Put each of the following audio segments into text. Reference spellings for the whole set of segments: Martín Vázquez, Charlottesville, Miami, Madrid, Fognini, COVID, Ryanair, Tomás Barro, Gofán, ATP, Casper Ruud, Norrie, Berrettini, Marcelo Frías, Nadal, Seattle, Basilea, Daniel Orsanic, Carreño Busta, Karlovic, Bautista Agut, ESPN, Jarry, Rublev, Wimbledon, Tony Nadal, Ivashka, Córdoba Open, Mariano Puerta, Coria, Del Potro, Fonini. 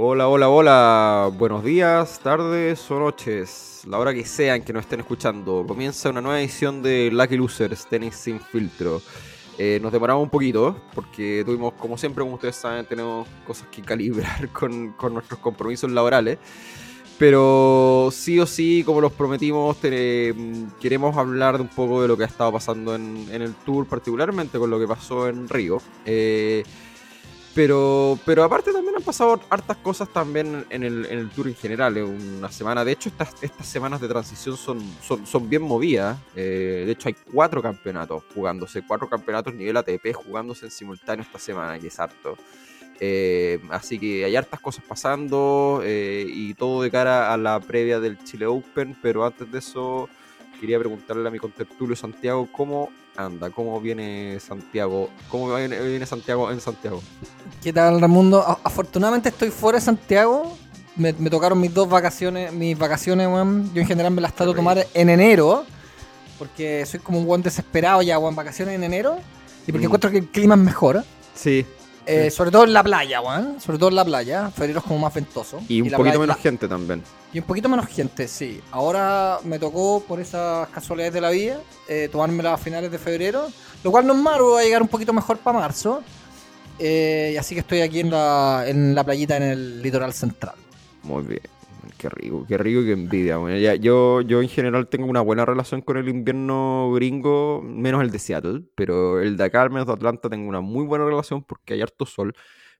Hola, hola, hola. Buenos días, tardes o noches. La hora que sean que nos estén escuchando. Comienza una nueva edición de Lucky Losers, Tenis Sin Filtro. Nos demoramos un poquito porque tuvimos, como siempre, como ustedes saben, tenemos cosas que calibrar con nuestros compromisos laborales. Pero sí o sí, como los prometimos, queremos hablar de un poco de lo que ha estado pasando en el Tour, particularmente con lo que pasó en Río. Pero aparte también han pasado hartas cosas también en el Tour en general, una semana. De hecho, estas semanas de transición son bien movidas. De hecho, hay cuatro campeonatos nivel ATP jugándose en simultáneo esta semana, que es harto. Así que hay hartas cosas pasando y todo de cara a la previa del Chile Open. Pero antes de eso, quería preguntarle a mi contertulio Santiago cómo anda, cómo viene Santiago en Santiago. ¿Qué tal, Raimundo? Afortunadamente estoy fuera de Santiago. Me tocaron mis vacaciones, weón. Yo en general me las trato de tomar en enero, porque soy como un weón desesperado ya, weón, vacaciones en enero, y porque encuentro que el clima es mejor. Sí. Sobre todo en la playa, weón. Febrero es como más ventoso. Y un poquito menos gente también. Y un poquito menos gente, sí. Ahora me tocó, por esas casualidades de la vida, tomármela a finales de febrero. Lo cual no es malo, va a llegar un poquito mejor para marzo. Y así que estoy aquí en la playita, en el litoral central. Muy bien. Qué rico y qué envidia, weón. Yo en general tengo una buena relación con el invierno gringo, menos el de Seattle, pero el de acá, al menos de Atlanta, tengo una muy buena relación porque hay harto sol,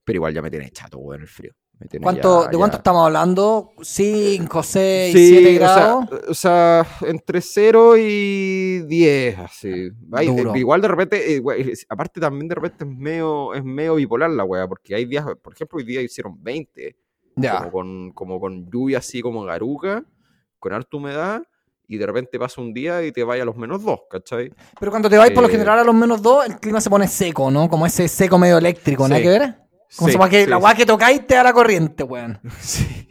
pero igual ya me tiene chato, weón, el frío. ¿De cuánto estamos hablando? 5, 6, 7 grados. O sea, entre 0 y 10, así. Ay, igual de repente, aparte también de repente es medio bipolar la weá, porque hay días, por ejemplo, hoy día hicieron 20. Yeah. Como con lluvia así como garuga, con harta humedad, y de repente pasa un día y te vaya a los -2, ¿cachai? Pero cuando te vais por lo general a los -2, el clima se pone seco, ¿no? Como ese seco medio eléctrico, ¿no? Sí. ¿Hay que ver? Como sí, que sí, la hueá sí. Que tocáis te da la corriente, weón. Sí.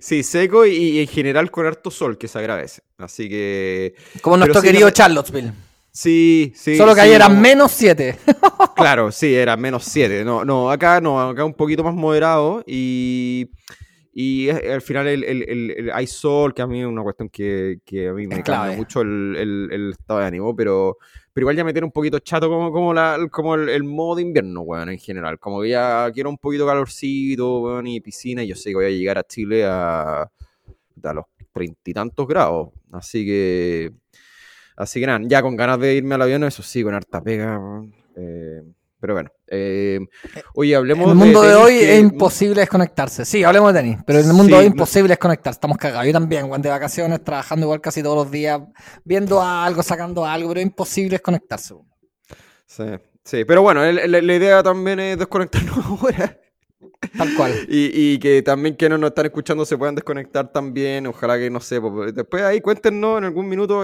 sí, seco y en general con harto sol, que se agradece. Así que... Como nuestro querido Charlottesville. Sí. Solo que ahí eran -7. Claro, sí, era -7. No, acá un poquito más moderado y al final el hay sol, que a mí es una cuestión que a mí me cambia mucho el estado de ánimo, pero igual ya me tiene un poquito chato como el modo de invierno, weón, en general. Como que ya quiero un poquito calorcito, weón, y piscina, y yo sé que voy a llegar a Chile a los 30 y tantos grados, así que nada, ya con ganas de irme al avión, eso sí, con harta pega, pero bueno. Oye, hablemos de... En el mundo de hoy es imposible desconectarse. Sí, hablemos de tenis, pero en el mundo de hoy es imposible desconectarse. Estamos cagados. Yo también, cuando de vacaciones, trabajando igual casi todos los días, viendo algo, sacando algo, pero es imposible desconectarse. Sí, pero bueno, la idea también es desconectarnos ahora. Tal cual. Y que también quienes nos están escuchando se puedan desconectar también. Ojalá que, no sé, pues, después ahí cuéntenos en algún minuto,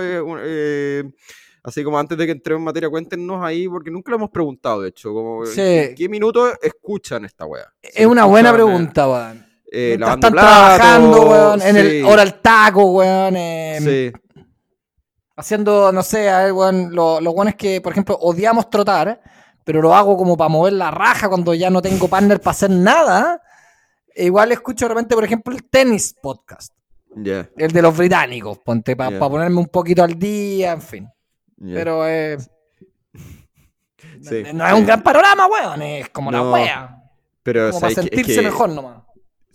así como antes de que entremos en materia, cuéntenos ahí, porque nunca lo hemos preguntado, de hecho, como sí. ¿Qué minutos escuchan esta weá? Es una buena pregunta, weón. Están trabajando, weón, en el hora al taco, weón. Sí. Haciendo, no sé, a ver, weón, lo bueno es que, por ejemplo, odiamos trotar, pero lo hago como para mover la raja cuando ya no tengo partner para hacer nada. Igual escucho de repente, por ejemplo, el tenis podcast. Yeah. El de los británicos, ponte, para ponerme un poquito al día, en fin. Yeah. Pero no es un gran panorama, weón, es como la wea. Pero, como para sentirse mejor nomás.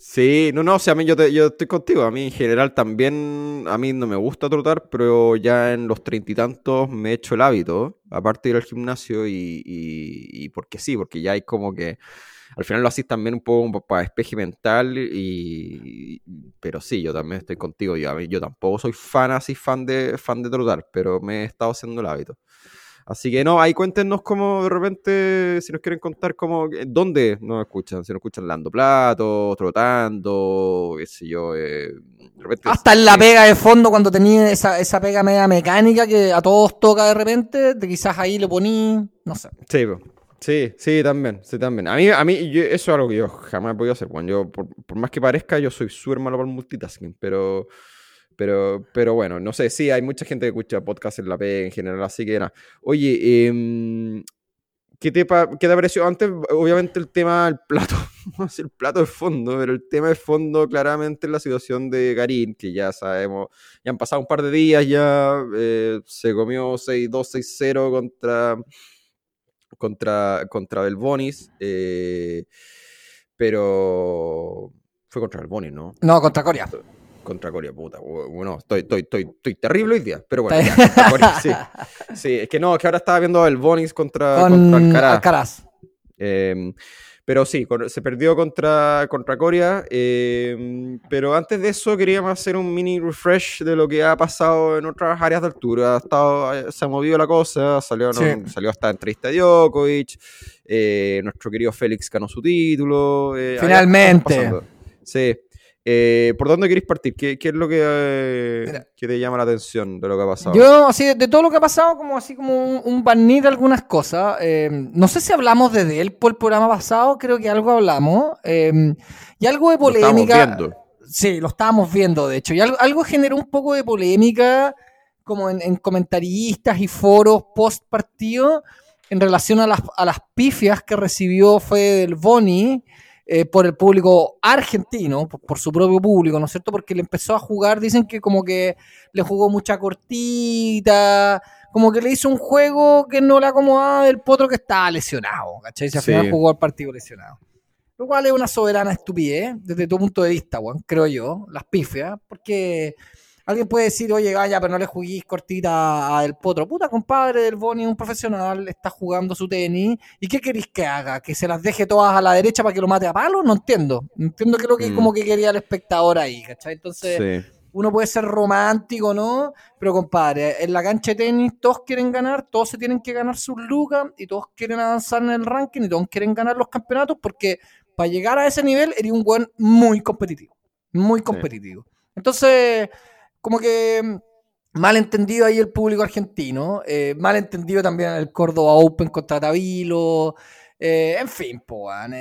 Sí, no, o sea, a mí yo estoy contigo. A mí en general también, a mí no me gusta trotar, pero ya en los 30 y tantos me he hecho el hábito, aparte de ir al gimnasio y porque sí, porque ya hay como que, al final lo haces también un poco para despeje mental, pero sí, yo también estoy contigo. Yo tampoco soy fan de trotar, pero me he estado haciendo el hábito. Así que no, ahí cuéntenos cómo de repente, si nos quieren contar dónde nos escuchan, si nos escuchan lando platos, trotando, qué sé yo, de repente... Hasta en la pega de fondo, cuando tenía esa pega media mecánica que a todos toca de repente, quizás ahí lo poní, no sé. Sí, también. A mí yo, eso es algo que yo jamás he podido hacer, bueno, yo por más que parezca, yo soy súper malo para el multitasking, Pero bueno, no sé, sí, hay mucha gente que escucha podcast en la P en general, así que nada. Oye, ¿Qué te pareció antes? Obviamente el tema del plato, vamos a el plato de fondo, pero el tema de fondo claramente es la situación de Garín, que ya sabemos, ya han pasado un par de días, ya se comió 6-2, 6-0 contra Delbonis, pero fue contra Delbonis, ¿no? No, contra Coria. Contra Coria, puta. Bueno, estoy terrible hoy día, pero bueno, ya, contra Coria, sí. Sí, es que no, es que ahora estaba viendo el Bonis contra Alcaraz. Pero sí, se perdió contra Coria, pero antes de eso queríamos hacer un mini refresh de lo que ha pasado en otras áreas de altura. Se ha movido la cosa, salió hasta entrevista de Djokovic, nuestro querido Félix ganó su título. Finalmente. Sí. ¿Por dónde querés partir? ¿Qué es lo que te llama la atención de lo que ha pasado? Yo, así, de todo lo que ha pasado, como un barniz de algunas cosas. No sé si hablamos de él por el programa pasado, creo que algo hablamos. Y algo de polémica. Lo estábamos viendo. Sí, lo estábamos viendo, de hecho. Y algo generó un poco de polémica, como en comentaristas y foros post partido, en relación a las pifias que recibió Delbonis. Por el público argentino, por su propio público, ¿no es cierto? Porque le empezó a jugar, dicen que como que le jugó mucha cortita, como que le hizo un juego que no le acomodaba del potro que estaba lesionado, ¿cachai? Si al final jugó al partido lesionado. Lo cual es una soberana estupidez, desde tu punto de vista, Juan, creo yo, las pifias, porque alguien puede decir, oye, vaya, pero no le juguís cortita a del potro. Puta, compadre, Delbonis es un profesional, está jugando su tenis. ¿Y qué querís que haga? ¿Que se las deje todas a la derecha para que lo mate a palo? No entiendo. Entiendo que lo que como que quería el espectador ahí, ¿cachai? Entonces, uno puede ser romántico, ¿no? Pero, compadre, en la cancha de tenis todos quieren ganar, todos se tienen que ganar sus lucas y todos quieren avanzar en el ranking y todos quieren ganar los campeonatos porque para llegar a ese nivel eres un buen muy competitivo. Muy competitivo. Sí. Entonces, como que malentendido ahí el público argentino, malentendido también el Córdoba Open contra Tabilo, en fin, Juan,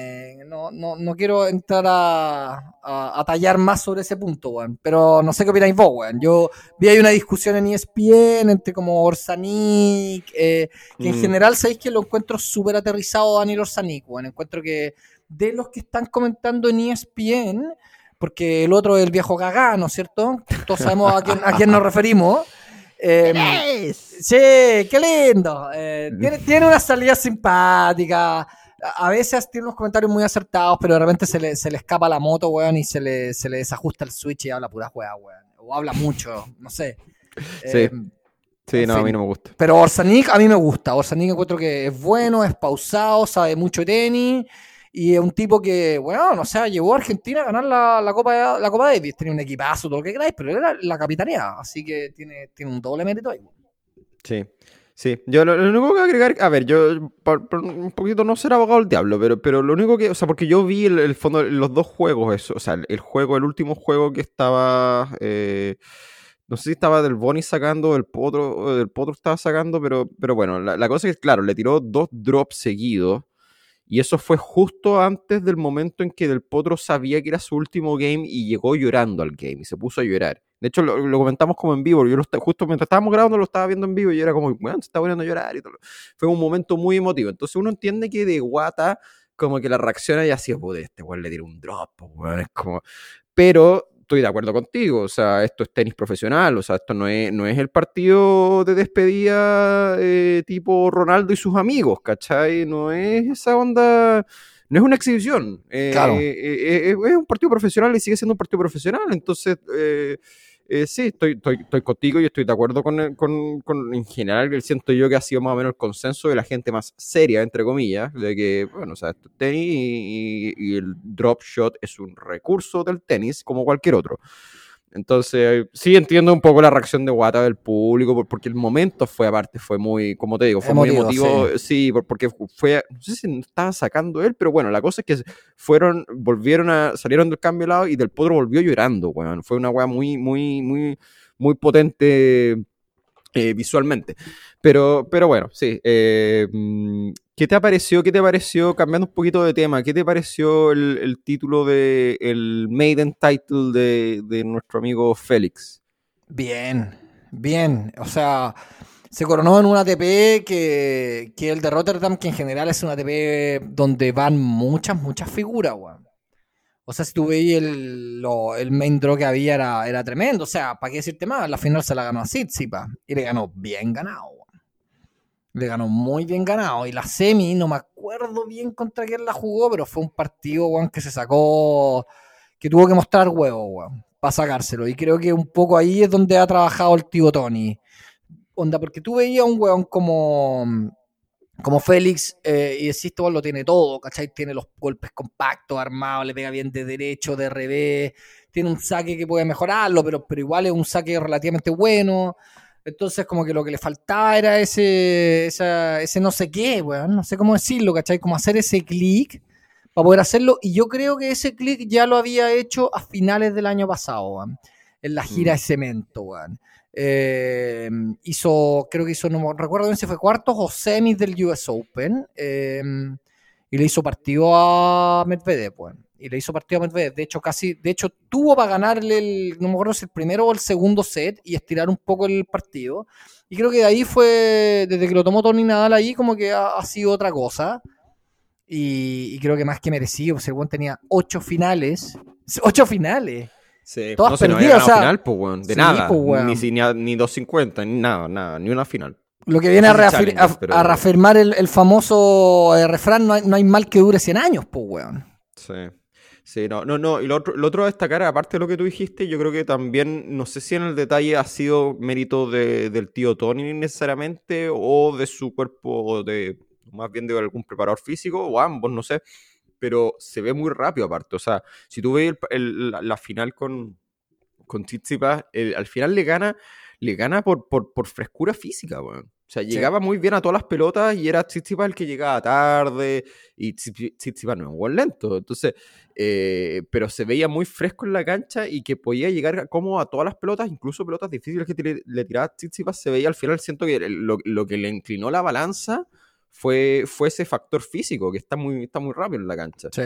no quiero entrar a tallar más sobre ese punto, Juan, pero no sé qué opináis vos, Juan. Yo vi ahí una discusión en ESPN entre como Orsanic, que en general sabéis que lo encuentro súper aterrizado Daniel Orsanic, Juan. Encuentro que de los que están comentando en ESPN, porque el otro es el viejo cagá, ¿no es cierto? Todos sabemos a quién nos referimos. Sí, qué lindo. Tiene una salida simpática. A veces tiene unos comentarios muy acertados, pero de repente se le escapa la moto, weón, y se le desajusta el switch y habla pura juega, weón. O habla mucho, no sé. Sí, no, a mí no me gusta. Pero Orsanic a mí me gusta. Orsanic encuentro que es bueno, es pausado, sabe mucho de tenis. Y es un tipo que, bueno, o sea, llevó a Argentina a ganar la Copa Davis. Tenía un equipazo, todo lo que queráis, pero era la capitanía. Así que tiene un doble mérito ahí. Sí. Yo lo único que voy a agregar, a ver, yo un poquito no ser abogado del diablo, pero lo único que, o sea, porque yo vi el fondo, los dos juegos, eso, o sea, el último juego que estaba, no sé si estaba Delbonis sacando, el potro estaba sacando, pero bueno, la cosa es que, claro, le tiró dos drops seguidos. Y eso fue justo antes del momento en que Del Potro sabía que era su último game y llegó llorando al game y se puso a llorar. De hecho, lo comentamos como en vivo. Yo justo mientras estábamos grabando lo estaba viendo en vivo y era como, se está volviendo a llorar y todo. Fue un momento muy emotivo. Entonces uno entiende que de guata como que la reacción haya sido, puta, este weón le tiró un drop, weón. Es como... Pero estoy de acuerdo contigo, o sea, esto es tenis profesional, o sea, esto no es el partido de despedida tipo Ronaldo y sus amigos, ¿cachai? No es esa onda, no es una exhibición, claro. Es un partido profesional y sigue siendo un partido profesional, entonces sí, estoy contigo y estoy de acuerdo con en general, siento yo que ha sido más o menos el consenso de la gente más seria, entre comillas, de que, bueno, o sea, esto es tenis y el drop shot es un recurso del tenis como cualquier otro. Entonces, sí entiendo un poco la reacción de guata del público, porque el momento fue muy, como te digo, fue muy emotivo, sí, porque fue, no sé si estaban sacando él, pero bueno, la cosa es que salieron del cambio de lado y Del Potro volvió llorando, weón. Fue una weá muy, muy, muy, muy potente visualmente. Pero bueno, sí. ¿Qué te pareció, cambiando un poquito de tema, qué te pareció el título el maiden title de nuestro amigo Félix? Bien, bien. O sea, Se coronó en un ATP que el de Rotterdam, que en general es un ATP donde van muchas figuras, weón. O sea, si tú veías el main draw que había era tremendo. O sea, ¿para qué decirte más? La final se la ganó a Tsitsipas y le ganó bien ganado, weón. Le ganó muy bien ganado. Y la semi, no me acuerdo bien contra quién la jugó, pero fue un partido, weón, que se sacó, que tuvo que mostrar huevo, weón, para sacárselo. Y creo que un poco ahí es donde ha trabajado el tío Tony. Onda, porque tú veías un weón como Félix, y decís, todo lo tiene todo, ¿cachai? Tiene los golpes compactos, armados, le pega bien de derecho, de revés, tiene un saque que puede mejorarlo, pero igual es un saque relativamente bueno. Entonces, como que lo que le faltaba era ese no sé qué, weón, no sé cómo decirlo, ¿cachai? Como hacer ese clic para poder hacerlo, y yo creo que ese clic ya lo había hecho a finales del año pasado, weón, en la gira de cemento, weón. Creo que hizo, no recuerdo bien si fue cuartos o semis del US Open, y le hizo partido a Medvedev, pues. Y le hizo partido a Medvedev, de hecho tuvo para ganarle no me acuerdo si el primero o el segundo set y estirar un poco el partido, y creo que de ahí fue, desde que lo tomó Tony Nadal ahí, como que ha sido otra cosa, y creo que más que merecido, porque el buen tenía 8 finales. Sí, todas no se perdidas, no había ganado, o sea, final, pues, weón. De sí, nada, pues, weón. Ni 250, ni nada, ni una final. Lo que viene a reafirmar el famoso refrán, no hay mal que dure 100 años, pues, weón. Sí, no. Y lo otro a destacar, aparte de lo que tú dijiste, yo creo que también, no sé si en el detalle ha sido mérito del tío Tony necesariamente, o de su cuerpo, o de más bien de algún preparador físico, o ambos, no sé. Pero se ve muy rápido aparte. O sea, si tú ves la final con Tsitsipas, al final le gana por frescura física, weón. O sea, llegaba muy bien a todas las pelotas y era Tsitsipas el que llegaba tarde, y Tsitsipas no es un buen lento. Entonces, pero se veía muy fresco en la cancha y que podía llegar como a todas las pelotas, incluso pelotas difíciles que le tiraba Tsitsipas, se veía al final. Siento que lo que le inclinó la balanza fue ese factor físico que está muy rápido en la cancha. Sí.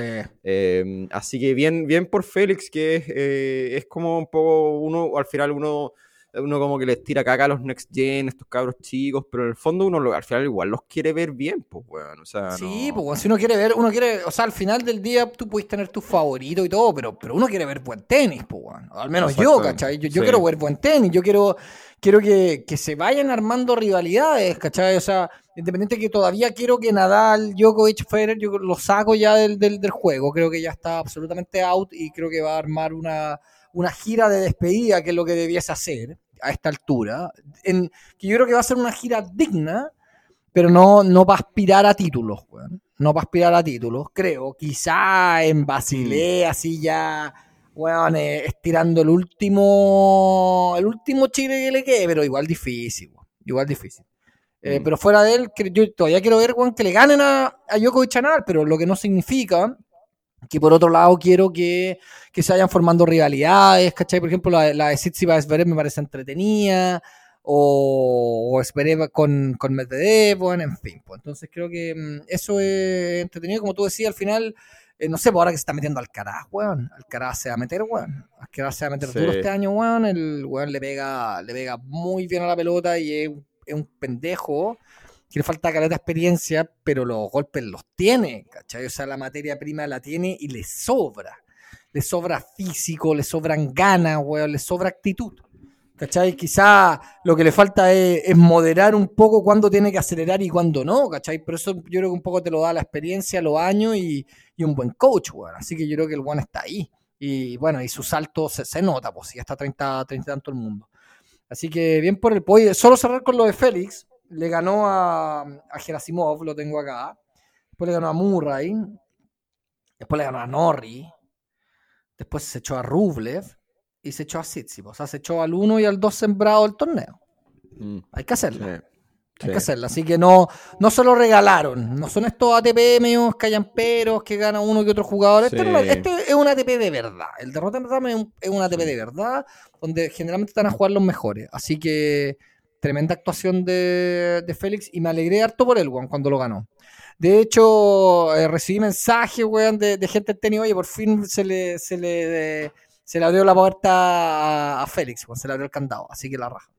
Así que bien por Félix, que es como un poco uno, al final uno como que les tira caca a los next gen, estos cabros chicos, pero en el fondo uno al final igual los quiere ver bien, pues, bueno, o sea, sí, no, pues si uno quiere, o sea, al final del día tú puedes tener tus favoritos y todo, pero uno quiere ver buen tenis, pues, bueno, al menos yo, ¿cachai? Yo quiero ver buen tenis, yo quiero que se vayan armando rivalidades, ¿cachai? O sea, independiente que todavía quiero que Nadal, Djokovic, Federer, yo lo saco ya del juego, creo que ya está absolutamente out y creo que va a armar una gira de despedida, que es lo que debiese hacer a esta altura, que yo creo que va a ser una gira digna, pero no va a aspirar a títulos, weón. No va a aspirar a títulos, creo. Quizá en Basilea, así ya, weón, estirando el último Chile que le quede, pero igual difícil, weón. Igual difícil. Pero fuera de él, yo todavía quiero ver, weón, que le ganen a Djokovic y Nadal, pero lo que no significa que por otro lado quiero que se vayan formando rivalidades, ¿cachai? Por ejemplo, la de Tsitsipas Zverev me parece entretenida, o Zverev con Medvedev, bueno, en fin, pues. Entonces creo que eso es entretenido, como tú decías, al final, no sé, pues ahora que se está metiendo Alcaraz, weón, Alcaraz se va a meter, weón, Alcaraz se va a meter duro este año, weón, el weón le pega muy bien a la pelota y es un pendejo, que le falta caleta experiencia, pero los golpes los tiene, ¿cachai? O sea, la materia prima la tiene y le sobra físico, le sobran ganas, weón, le sobra actitud, ¿cachai? Quizá lo que le falta es moderar un poco cuándo tiene que acelerar y cuándo no, ¿cachai? Pero eso yo creo que un poco te lo da la experiencia, los años y un buen coach, weón, así que yo creo que el weón está ahí, y bueno, y su salto se nota, pues, ya está 30 tanto el mundo, así que bien por el pollo. Solo cerrar con lo de Félix. Le ganó a Gerasimov, lo tengo acá. Después le ganó a Murray. Después le ganó a Norrie. Después se echó a Rublev. Y se echó a Tsitsipas. O sea, se echó al 1 y al 2 sembrado del torneo. Hay que hacerla. Sí. Hay que hacerla. Así que no se lo regalaron. No son estos ATP medios callamperos que gana uno que otro jugador. Sí. Este es un ATP de verdad. El de Rotterdam es un ATP de verdad. Donde generalmente están a jugar los mejores. Así que tremenda actuación de Félix, y me alegré harto por él, weón, cuando lo ganó. De hecho, recibí mensajes, weón, de gente del tenis. Oye, por fin se le abrió la puerta a Félix, weón, se le abrió el candado, así que la raja.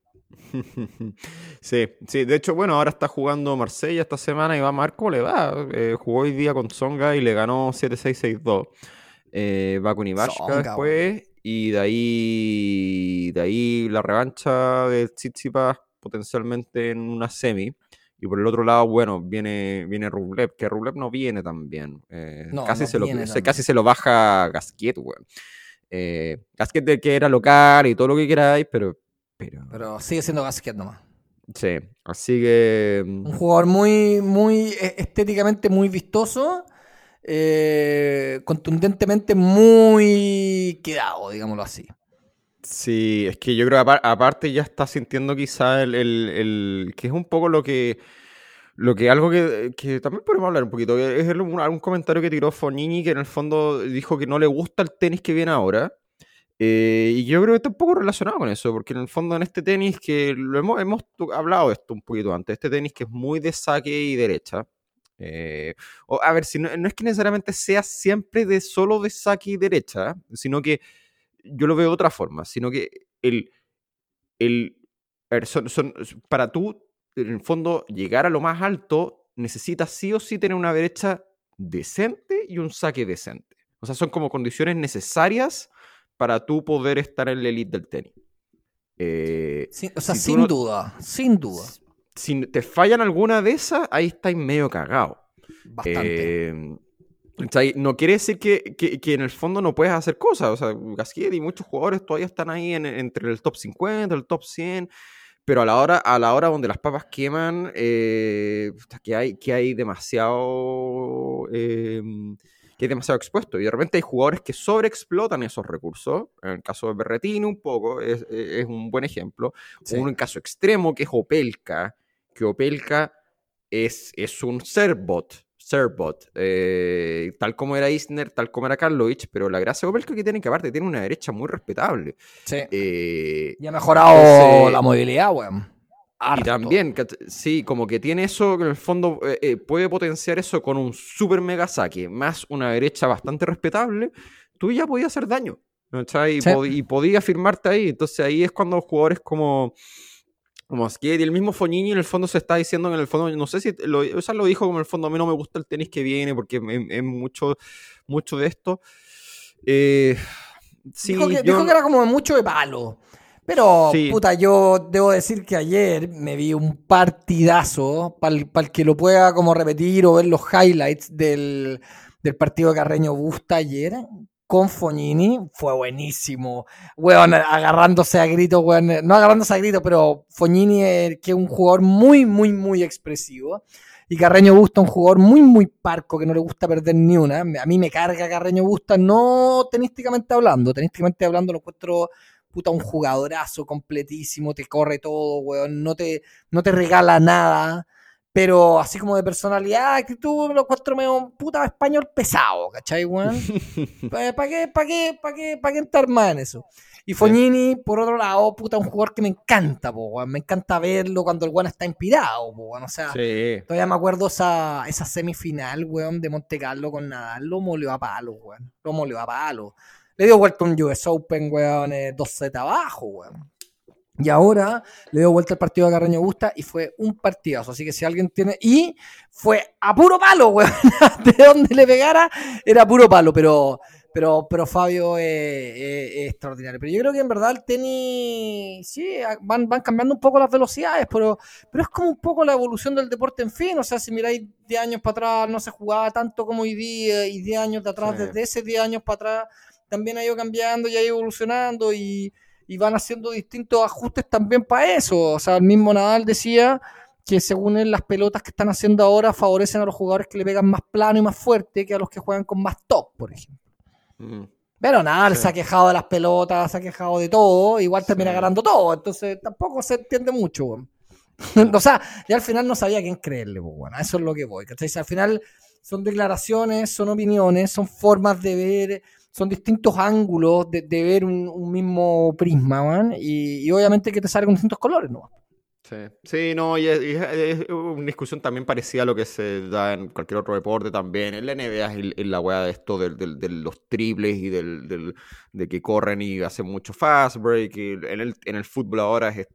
Sí, de hecho, bueno, ahora está jugando Marsella esta semana y va Marco, le va. Jugó hoy día con Tsonga y le ganó 7-6-6-2. Va con Ivashka después, bro. Y de ahí la revancha de Tsitsipas potencialmente en una semi. Y por el otro lado, bueno, viene Rublev, que Rublev no viene tan bien. Casi se lo baja Gasquet, weón. Gasquet que era local y todo lo que queráis, pero sigue siendo Gasquet nomás. Sí, así que... Un jugador muy, muy estéticamente muy vistoso, contundentemente muy quedado, digámoslo así. Sí, es que yo creo que aparte ya está sintiendo quizá el que es un poco lo que algo que también podemos hablar un poquito, es algún comentario que tiró Fonini, que en el fondo dijo que no le gusta el tenis que viene ahora, y yo creo que está un poco relacionado con eso, porque en el fondo en este tenis que lo hemos hablado esto un poquito antes, este tenis que es muy de saque y derecha, a ver, si no es que necesariamente sea siempre de solo de saque y derecha, sino que yo lo veo de otra forma, sino que para tú, en el fondo, llegar a lo más alto, necesitas sí o sí tener una derecha decente y un saque decente. O sea, son como condiciones necesarias para tú poder estar en la elite del tenis. Sin duda. Si te fallan alguna de esas, ahí estáis medio cagado. Bastante. O sea, no quiere decir que en el fondo no puedes hacer cosas. O sea, Gasquet y muchos jugadores todavía están ahí entre el top 50, el top 100, pero a la hora donde las papas queman, que hay demasiado expuesto. Y de repente hay jugadores que sobreexplotan esos recursos. En el caso de Berrettini un poco, es un buen ejemplo. Sí. Un caso extremo que es Opelka, es un servbot, tal como era Isner, tal como era Karlovic, pero la gracia de Opelka que tiene, que aparte tiene una derecha muy respetable. Sí. Y ha mejorado la movilidad, weón. Y también, sí, como que tiene eso, en el fondo puede potenciar eso con un super mega saque, más una derecha bastante respetable, tú ya podías hacer daño, ¿no? Y podías firmarte ahí, entonces ahí es cuando jugadores como Gasquet y el mismo Fognini en el fondo se está diciendo que en el fondo, no sé si lo dijo como en el fondo, a mí no me gusta el tenis que viene porque es mucho de esto. Sí, dijo que era como mucho de palo, pero sí. Puta, yo debo decir que ayer me vi un partidazo, para el que lo pueda como repetir o ver los highlights del partido de Carreño Busta ayer con Fognini, fue buenísimo. Weón, agarrándose a gritos, weón. No agarrándose a gritos, pero Fognini, que es un jugador muy, muy, muy expresivo. Y Carreño Busta, un jugador muy, muy parco, que no le gusta perder ni una. A mí me carga Carreño Busta, no tenísticamente hablando. Tenísticamente hablando lo encuentro, puta, un jugadorazo completísimo. Te corre todo, weón. No te regala nada. Pero así como de personalidad, actitud, los cuatro medio, puta, español pesado, ¿cachai, weón? ¿Para qué entrar más en eso? Y Fognini, por otro lado, puta, un jugador que me encanta, po, weón. Me encanta verlo cuando el weón está inspirado, po, weón. O sea, sí. Todavía me acuerdo esa semifinal, weón, de Monte Carlo con Nadal. Lo molió a palo, weón. Lo molió a palo. Le dio vuelta un US Open, weón, 2-set abajo, weón. Y ahora le dio vuelta el partido a Carreño Busta y fue un partidazo. Así que si alguien tiene... Y fue a puro palo, weón. De donde le pegara era puro palo. Pero Fabio es extraordinario. Pero yo creo que en verdad el tenis... Sí, van cambiando un poco las velocidades. Pero es como un poco la evolución del deporte en fin. O sea, si miráis 10 años para atrás no se jugaba tanto como hoy día. Y 10 años de atrás, sí. Desde ese 10 años para atrás también ha ido cambiando y ha ido evolucionando. Y van haciendo distintos ajustes también para eso. O sea, el mismo Nadal decía que según él, las pelotas que están haciendo ahora favorecen a los jugadores que le pegan más plano y más fuerte que a los que juegan con más top, por ejemplo. Pero Nadal se ha quejado de las pelotas, se ha quejado de todo, igual termina ganando todo, entonces tampoco se entiende mucho, weón. O sea, ya al final no sabía a quién creerle, pues, bueno, eso es lo que voy, ¿cachai? Al final son declaraciones, son opiniones, son formas de ver... Son distintos ángulos de ver un mismo prisma, man, y obviamente que te salen con distintos colores, ¿no? Sí, no, y es una discusión también parecida a lo que se da en cualquier otro deporte también. En la NBA es la weá de esto de los triples y de que corren y hacen mucho fast break. Y en el fútbol ahora es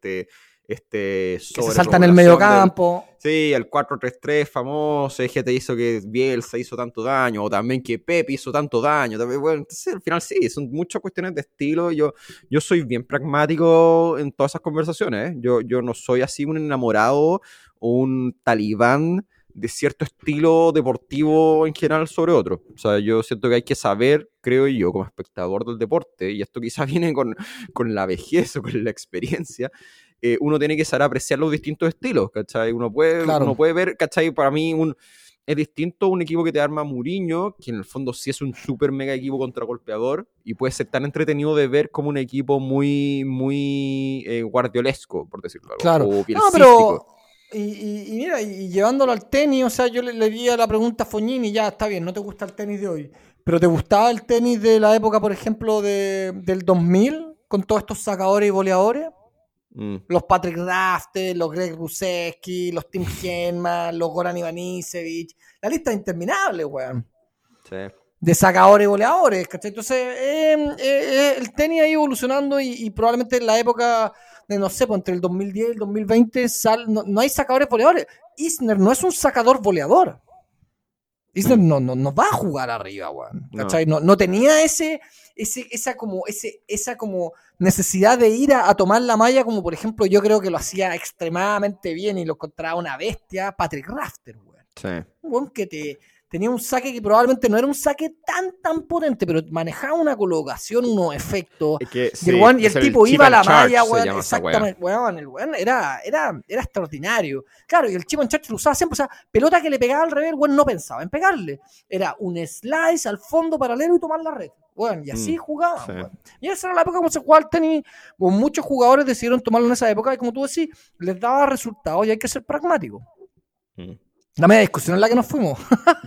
Que se salta en el medio campo. Sí, el 4-3-3 famoso, es que te hizo que Bielsa hizo tanto daño, o también que Pepe hizo tanto daño. Bueno, entonces, al final sí, son muchas cuestiones de estilo. Yo soy bien pragmático en todas esas conversaciones, ¿eh? Yo no soy así un enamorado o un talibán de cierto estilo deportivo en general sobre otro. O sea, yo siento que hay que saber, creo yo, como espectador del deporte, y esto quizás viene con la vejez o con la experiencia, uno tiene que saber apreciar los distintos estilos, ¿cachai? Uno puede ver, ¿cachai? Para mí es distinto un equipo que te arma Mourinho, que en el fondo sí es un súper mega equipo contragolpeador, y puede ser tan entretenido de ver como un equipo muy, muy guardiolesco, por decirlo algo. Claro. O pielcístico. Y mira, y llevándolo al tenis, o sea, yo le di la pregunta a Fognini, ya está bien, no te gusta el tenis de hoy, pero ¿te gustaba el tenis de la época, por ejemplo, del 2000, con todos estos sacadores y voleadores? Los Patrick Rafter, los Greg Rusedski, los Tim Henman, los Goran Ivanisevic, la lista es interminable, weón. Sí. De sacadores y voleadores, ¿cachai? Entonces, el tenis ha ido evolucionando y probablemente en la época de, no sé, pues entre el 2010 y el 2020 no hay sacadores voleadores. Isner no es un sacador voleador. Isner no va a jugar arriba, weón. ¿Cachai? No tenía esa como necesidad de ir a tomar la malla, como por ejemplo yo creo que lo hacía extremadamente bien y lo encontraba una bestia, Patrick Rafter, weón. Sí. Weón que tenía un saque que probablemente no era un saque tan potente, pero manejaba una colocación, unos efectos. Es que, sí, weón, y el tipo iba a la malla, weón. Exactamente, weón. El weón era extraordinario. Claro, y el chip en charge lo usaba siempre. O sea, pelota que le pegaba al revés, weón, no pensaba en pegarle. Era un slice al fondo paralelo y tomar la red. Weón, y así jugaba, sí. Weón. Y esa era la época como se jugaba al tenis. Weón, muchos jugadores decidieron tomarlo en esa época y como tú decís, les daba resultados y hay que ser pragmático. La media discusión en la que nos fuimos.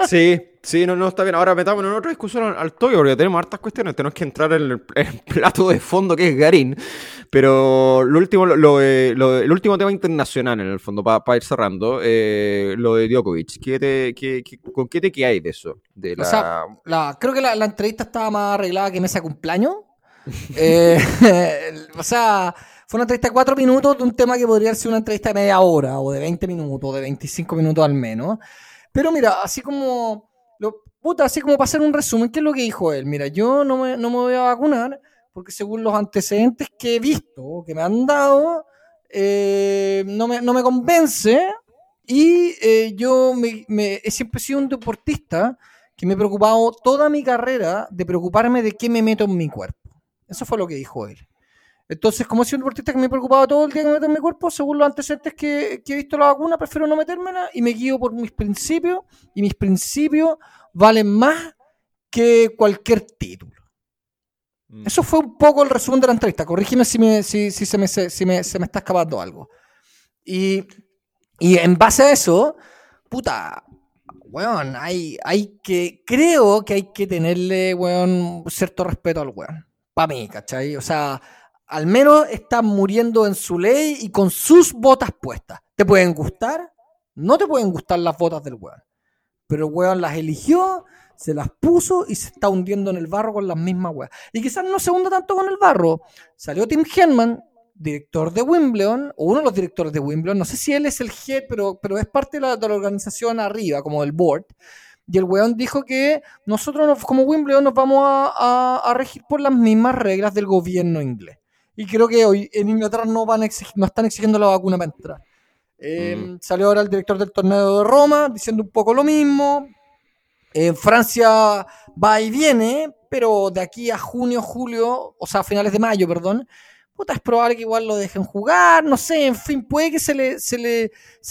Sí, no está bien. Ahora metámonos en otra discusión al toque, porque tenemos hartas cuestiones. Tenemos que entrar en el plato de fondo que es Garín. Pero el último tema internacional, en el fondo, para ir cerrando, lo de Djokovic. ¿Con qué te quedáis de eso? O sea, creo que la entrevista estaba más arreglada que mesa de cumpleaños. O sea, fue una entrevista de 4 minutos de un tema que podría ser una entrevista de media hora o de 20 minutos o de 25 minutos al menos. Pero mira, así como para hacer un resumen, ¿qué es lo que dijo él? Mira, yo no me voy a vacunar porque según los antecedentes que he visto, que me han dado, no me convence y yo he siempre sido un deportista que me he preocupado toda mi carrera de preocuparme de qué me meto en mi cuerpo. Eso fue lo que dijo él. Entonces, como he sido un deportista que me he preocupado todo el día que me meto en mi cuerpo, según los antecedentes que he visto la vacuna, prefiero no metérmela y me guío por mis principios, y mis principios valen más que cualquier título. Eso fue un poco el resumen de la entrevista. Corrígeme si se me está escapando algo. Y en base a eso, puta, weón, creo que hay que tenerle, weón, cierto respeto al weón. Para mí, ¿cachai? O sea, al menos están muriendo en su ley y con sus botas puestas. ¿Te pueden gustar? No te pueden gustar las botas del weón. Pero el weón las eligió, se las puso y se está hundiendo en el barro con las mismas weas. Y quizás no se hunda tanto con el barro. Salió Tim Henman, director de Wimbledon, o uno de los directores de Wimbledon. No sé si él es el head, pero es parte de la organización arriba, como del board. Y el weón dijo que nosotros como Wimbledon nos vamos a regir por las mismas reglas del gobierno inglés. Y creo que hoy en Inglaterra no están exigiendo la vacuna para entrar. Salió ahora el director del torneo de Roma diciendo un poco lo mismo. Francia va y viene, pero de aquí a finales de mayo, perdón, puta, es probable que igual lo dejen jugar, no sé, en fin, puede que se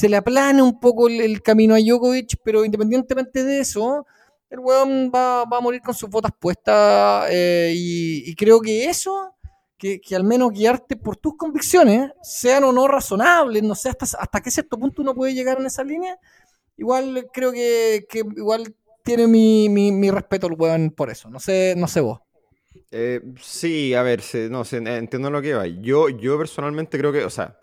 le aplane un poco el camino a Djokovic, pero independientemente de eso, el weón va a morir con sus botas puestas, y creo que eso, que al menos guiarte por tus convicciones, sean o no razonables, no sé hasta qué cierto punto uno puede llegar en esa línea, igual creo que igual tiene mi respeto el weón por eso, no sé vos. Sí, a ver, entiendo lo que va. Yo personalmente creo que, o sea,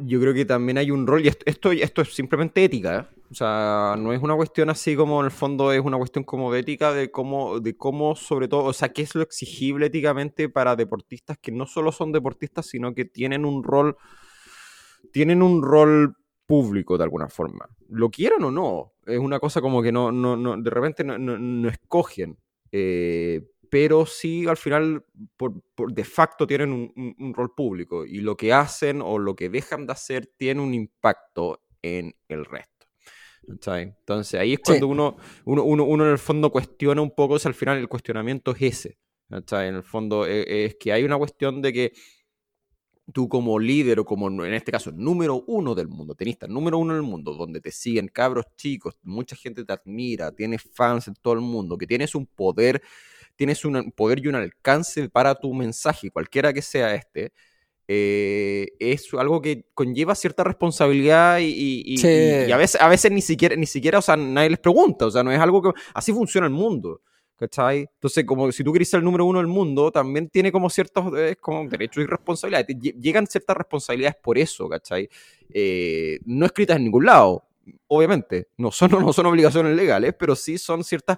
yo creo que también hay un rol, y esto es simplemente ética, O sea, no es una cuestión así como en el fondo, es una cuestión como de ética, de cómo sobre todo, o sea, qué es lo exigible éticamente para deportistas que no solo son deportistas, sino que tienen un rol público de alguna forma. Lo quieran o no, es una cosa como que no de repente no escogen, pero sí al final por de facto tienen un rol público y lo que hacen o lo que dejan de hacer tiene un impacto en el resto. Entonces ahí es cuando sí. uno en el fondo cuestiona un poco, o sea, al final el cuestionamiento es ese, ¿sabes? En el fondo es que hay una cuestión de que tú como líder o como en este caso número uno del mundo, tenista número uno del mundo, donde te siguen cabros chicos, mucha gente te admira, tienes fans en todo el mundo, que tienes un poder y un alcance para tu mensaje, cualquiera que sea este. Es algo que conlleva cierta responsabilidad y a veces ni siquiera, o sea, nadie les pregunta, o sea, no es algo que... Así funciona el mundo, ¿cachai? Entonces, como si tú quieres ser el número uno del mundo, también tiene como ciertos como derechos y responsabilidades. Llegan ciertas responsabilidades por eso, ¿cachai? No escritas en ningún lado, obviamente. No son obligaciones legales, pero sí son ciertas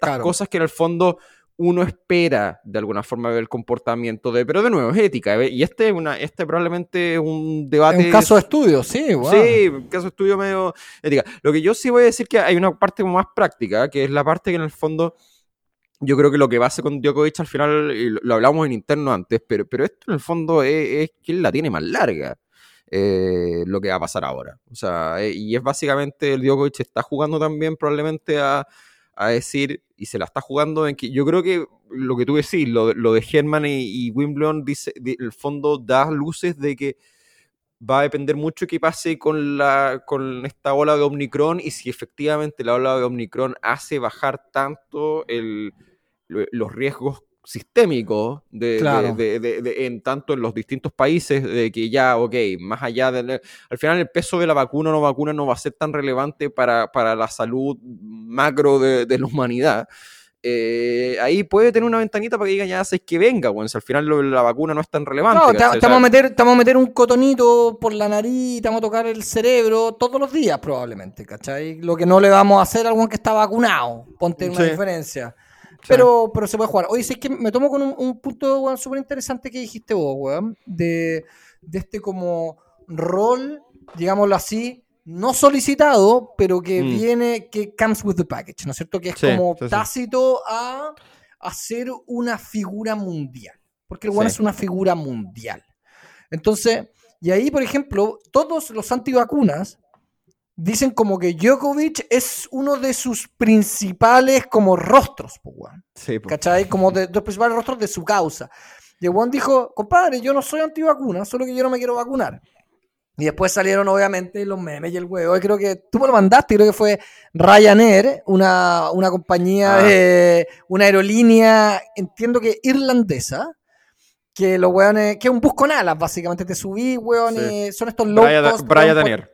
claro. cosas que en el fondo... uno espera de alguna forma ver el comportamiento de... Pero de nuevo, es ética. Y este probablemente es un debate... Es un caso de estudio, sí. Wow. Sí, un caso de estudio medio ética. Lo que yo sí voy a decir que hay una parte más práctica, que es la parte que en el fondo... Yo creo que lo que pasa con Djokovic al final, y lo hablábamos en interno antes, pero esto en el fondo es que él la tiene más larga. Lo que va a pasar ahora. O sea, y es básicamente... El Djokovic está jugando también probablemente a decir... Y se la está jugando en que yo creo que lo que tú decís, lo de Germán y Wimbledon, dice, el fondo da luces de que va a depender mucho qué pase con esta ola de Omicron y si efectivamente la ola de Omicron hace bajar tanto los riesgos sistémicos claro. En tanto en los distintos países, de que ya, ok, más allá del... Al final el peso de la vacuna no va a ser tan relevante para la salud macro de la humanidad. Ahí puede tener una ventanita para que digan, ya, si es que venga, bueno, si al final la vacuna no es tan relevante. No, te vamos a meter un cotonito por la nariz, te vamos a tocar el cerebro todos los días probablemente, ¿cachai? Lo que no le vamos a hacer a alguien que está vacunado, ponte una sí. diferencia. Pero se puede jugar. Oye, si es que me tomo con un punto, weón, súper interesante que dijiste vos, weón, de este como rol, digámoslo así, no solicitado, pero que viene, que comes with the package, ¿no es cierto? Que es tácito a ser una figura mundial, porque el weón es una figura mundial. Entonces, y ahí, por ejemplo, todos los antivacunas dicen como que Djokovic es uno de sus principales como rostros, sí, ¿cachai? Como de los principales rostros de su causa. Y Juan dijo, compadre, yo no soy antivacuna, solo que yo no me quiero vacunar. Y después salieron obviamente los memes y el huevo. Y creo que tú me lo mandaste, creo que fue Ryanair, una compañía, una aerolínea, entiendo que irlandesa, que los huevones, que es un bus con alas, básicamente. Te subí, huevones, son estos locos. Ryanair.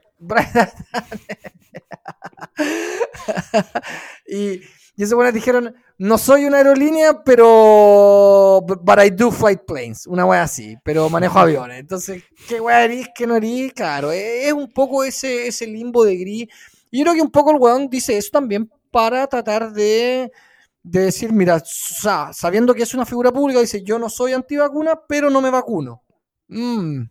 y esos buenos dijeron, no soy una aerolínea, pero but I do fly planes, una wea así, pero manejo aviones. Entonces, ¿qué wea eres? ¿Qué no eres? Claro, es un poco ese limbo de gris, y yo creo que un poco el weón dice eso también para tratar de decir, mira, o sea, sabiendo que es una figura pública, dice, yo no soy antivacuna, pero no me vacuno. No,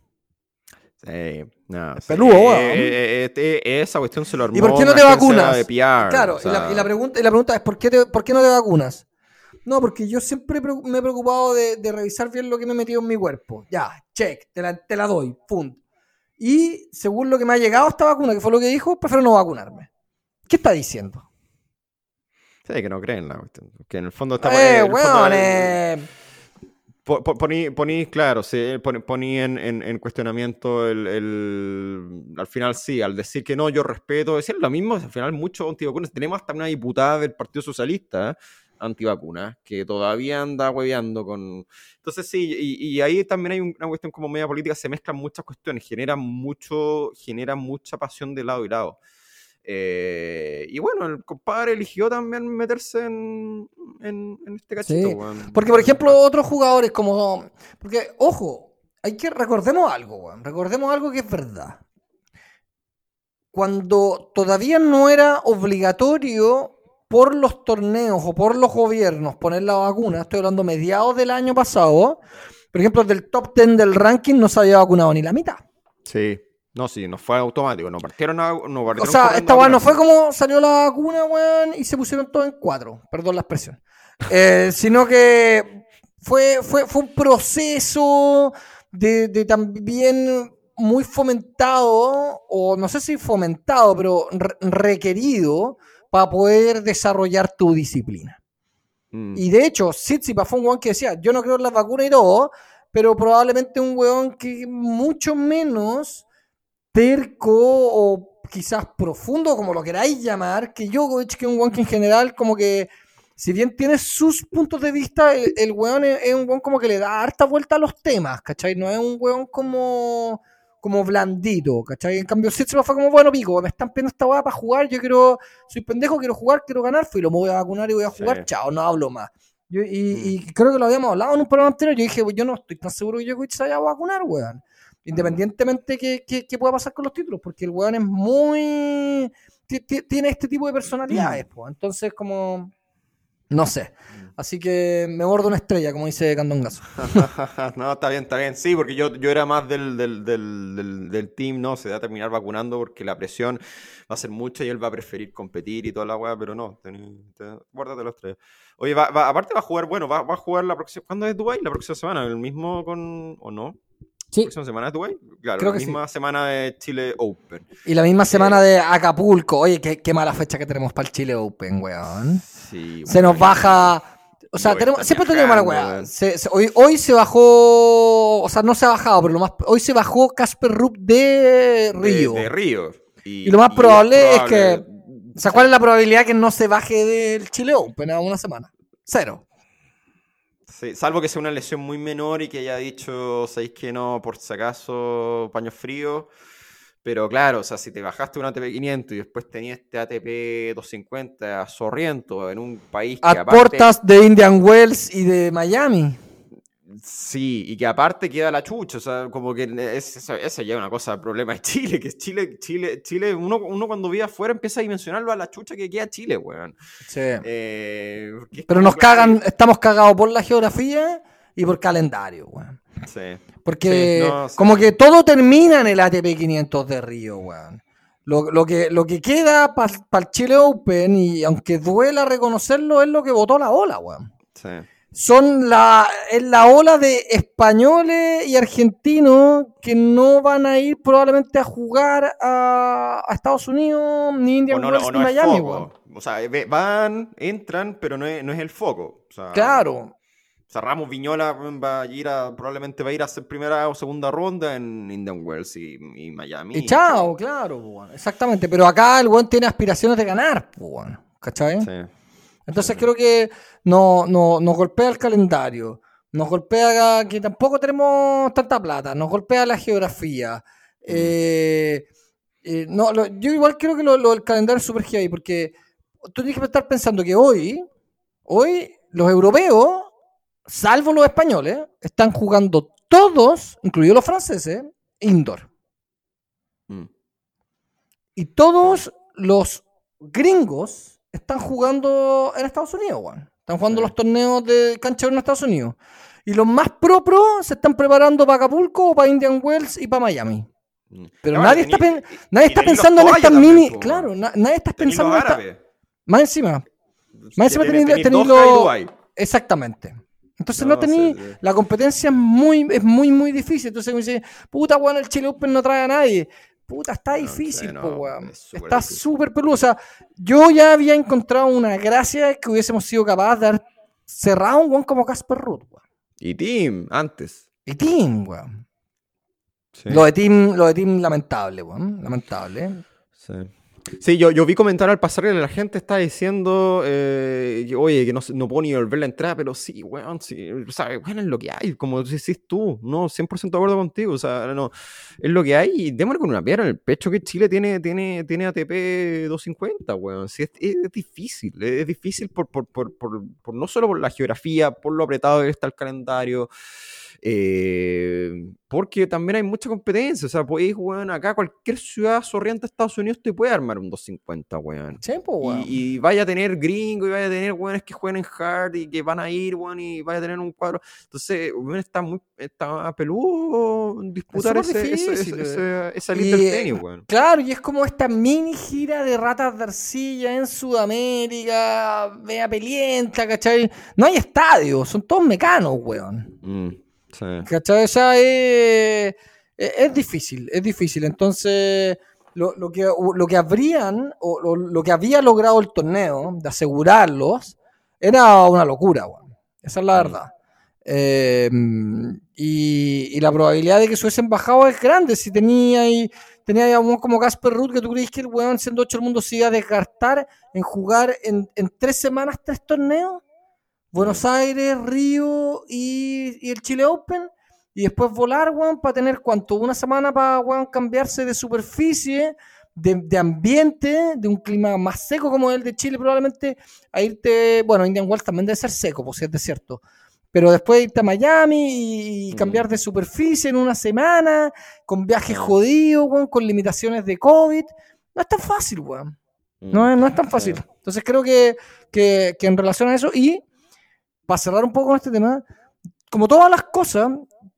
peludo, esa cuestión se lo armó. ¿Y por qué no te vacunas? De PR, claro, o sea... y la pregunta es, ¿por qué no te vacunas? No, porque yo siempre me he preocupado de revisar bien lo que me he metido en mi cuerpo. Ya, check, te la doy, punto. Y según lo que me ha llegado esta vacuna, que fue lo que dijo, prefiero no vacunarme. ¿Qué está diciendo? Sí, que no creen la cuestión. Que en el fondo está... Poní en cuestionamiento al final sí, al decir que no, yo respeto, decir lo mismo, al final muchos antivacunas, tenemos hasta una diputada del Partido Socialista antivacunas, que todavía anda hueveando con... Entonces sí, y ahí también hay una cuestión como media política, se mezclan muchas cuestiones, genera mucha pasión de lado y lado. Y bueno, el compadre eligió también meterse en este cachito, weón. Porque, por ejemplo, otros jugadores como... Porque, ojo, recordemos algo, weón. Recordemos algo que es verdad. cuando todavía no era obligatorio por los torneos o por los gobiernos poner la vacuna, estoy hablando mediados del año pasado, por ejemplo, del top 10 del ranking no se había vacunado ni la mitad. Sí. No, sí, no fue automático, no partieron a... No partieron, o sea, esta weón no fue como salió la vacuna, weón, y se pusieron todos en cuatro, perdón la expresión. Sino que fue un proceso de también muy fomentado, o no sé si fomentado, pero requerido para poder desarrollar tu disciplina. Y de hecho, Tsitsipas fue un weón que decía, yo no creo en las vacunas y todo, pero probablemente un weón que mucho menos... terco o quizás profundo, como lo queráis llamar, que Djokovic, que es un weón que en general como que, si bien tiene sus puntos de vista, el weón es un weón como que le da harta vuelta a los temas, ¿cachai? No es un weón como blandito, ¿cachai? En cambio Tsitsipas fue como, bueno pico, me están pidiendo esta weá para jugar, yo quiero, soy pendejo, quiero jugar, quiero ganar, fui, lo me voy a vacunar y voy a jugar, sí. Chao, no hablo más. Yo, y creo que lo habíamos hablado en un programa anterior, yo dije, yo no estoy tan seguro que Djokovic se vaya a vacunar, weón. Independientemente que pueda pasar con los títulos, porque el weón es muy... tiene este tipo de personalidades, pues. Entonces, como... no sé. Así que me bordo una estrella, como dice Candongazo. No, está bien. Sí, porque yo era más del team, ¿no? Se va a terminar vacunando porque la presión va a ser mucha y él va a preferir competir y toda la weá, pero no. Guárdate los tres. Oye, aparte va a jugar, bueno, va a jugar la próxima... ¿Cuándo es Dubái? La próxima semana. ¿El mismo con... o no? Sí. ¿Próxima semana de Dubái? Claro, creo la misma semana de Chile Open. Y la misma semana de Acapulco. Oye, qué mala fecha que tenemos para el Chile Open, weón. Sí, se nos baja... O sea, siempre tenemos mala weón. Hoy se bajó... O sea, no se ha bajado, pero lo más... Hoy se bajó Casper Ruud de Río. De Río. Y lo más probable es que... O sea, ¿cuál es la probabilidad que no se baje del Chile Open a una semana? 0. Sí, salvo que sea una lesión muy menor y que haya dicho, sabéis que no, por si acaso, paños fríos. Pero claro, o sea, si te bajaste un ATP 500 y después tenías este ATP 250 a Sorrento en un país que aparte... a puertas de Indian Wells y de Miami. Sí, y que aparte queda la chucha, o sea, como que esa ya es una cosa, el problema de Chile, que Chile, uno cuando vive afuera empieza a dimensionarlo a la chucha que queda Chile, weón. Sí. Pero nos cagan, estamos cagados por la geografía y por calendario, weón. Sí. Porque sí, no, sí. Como que todo termina en el ATP 500 de Río, weón. Lo que queda para el Chile Open, y aunque duela reconocerlo, es lo que botó la ola, weón. Sí. Es la ola de españoles y argentinos que no van a ir probablemente a jugar a Estados Unidos ni Indian Wells ni Miami. O sea, van, entran, pero no es el foco. O sea, claro. O sea, Ramos Viñola probablemente va a ir a hacer primera o segunda ronda en Indian Wells y Miami. Y chao, claro, bueno, exactamente. Pero acá el buen tiene aspiraciones de ganar, bueno, ¿cachai? Sí. Entonces creo que nos golpea el calendario, nos golpea que tampoco tenemos tanta plata, nos golpea la geografía. Yo igual creo que lo del calendario es súper heavy, porque tú tienes que estar pensando que hoy los europeos, salvo los españoles, están jugando todos, incluidos los franceses, indoor. Y todos los gringos están jugando en Estados Unidos, weón. Están jugando los torneos de cancha en Estados Unidos. Y los más pro se están preparando para Acapulco, para Indian Wells y para Miami. Pero nadie está pensando en estas mini... Claro, nadie está pensando en estas... Más encima. Más encima tenido... Exactamente. Entonces no tenía... La competencia es muy difícil. Entonces me dice, puta, weón, el Chile Open no trae a nadie. Puta, está difícil, po, weón. Está súper peludo. O sea, yo ya había encontrado una gracia que hubiésemos sido capaces de haber cerrado un weón como Casper Ruud, weón. Y Tim, antes. Y Tim, weón. Sí. Lo de Tim, lamentable, weón. Lamentable. Sí. Sí, yo vi comentar al pasar que la gente está diciendo, oye, que no puedo ni volver la entrada, pero sí, weón, sí, o sea, weón, es lo que hay, como decís tú, no, 100% de acuerdo contigo, o sea, no, es lo que hay, y démosle con una piedra en el pecho que Chile tiene ATP 250, weón, sí, es difícil por no solo por la geografía, por lo apretado que está el calendario, Porque también hay mucha competencia. O sea, podéis jugar acá, cualquier ciudad sorriente de Estados Unidos te puede armar un 250, weón. Chepo, weón. Y vaya a tener gringo, y vaya a tener weones que jueguen en hard y que van a ir, weón, y vaya a tener un cuadro. Entonces, weón, está peludo disputar esa lista del tenis, weón. Claro, y es como esta mini gira de ratas de arcilla en Sudamérica, vea pelienta, ¿cachai? No hay estadio, son todos mecanos, weón. Sí. ¿Cachai? O sea, es difícil, es difícil. Entonces, lo que habrían, o lo que había logrado el torneo de asegurarlos, era una locura, güey. Esa es la verdad. Y la probabilidad de que se hubiesen bajado es grande. Si tenía un como Casper Ruud, que tú crees que el weón siendo 8 del mundo se iba a descartar en jugar en 3 semanas 3 torneos. Buenos Aires, Río y el Chile Open, y después volar, weón, para tener cuánto, una semana para, weón, cambiarse de superficie, de ambiente, de un clima más seco como el de Chile probablemente, a irte, bueno, Indian Wells también debe ser seco, por si es desierto, pero después irte a Miami y cambiar de superficie en una semana, con viajes jodidos, weón, con limitaciones de COVID, no es tan fácil, weón, no es tan fácil. Entonces creo que en relación a eso, y para cerrar un poco con este tema, como todas las cosas,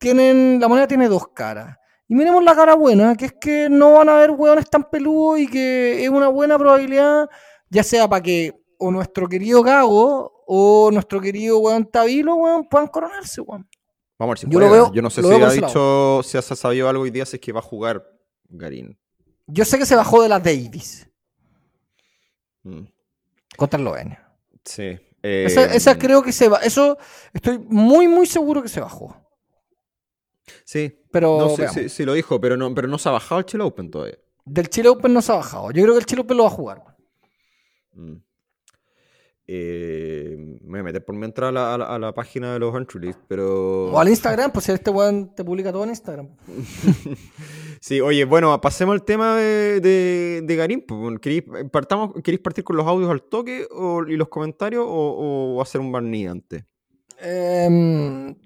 la moneda tiene 2 caras. Y miremos la cara buena, que es que no van a haber hueones tan peludos y que es una buena probabilidad, ya sea para que o nuestro querido Gago o nuestro querido hueón Tabilo, hueón, puedan coronarse, hueón. Vamos a ver si yo lo veo. Yo no sé si se ha sabido algo hoy día, si es que va a jugar Garín. Yo sé que se bajó de la Davis. Contra Eslovenia. Sí. Esa creo que se va. Eso estoy muy, muy seguro que se bajó. Sí, pero no sé si lo dijo, pero no se ha bajado el Chile Open todavía. Del Chile Open no se ha bajado. Yo creo que el Chile Open lo va a jugar. Me voy a meter por mi entrada a la página de los entry list, pero... O al Instagram, pues si este weón te publica todo en Instagram. Sí, oye, bueno, pasemos al tema de Garín. ¿Queréis partir con los audios al toque y los comentarios o hacer un barniz antes? No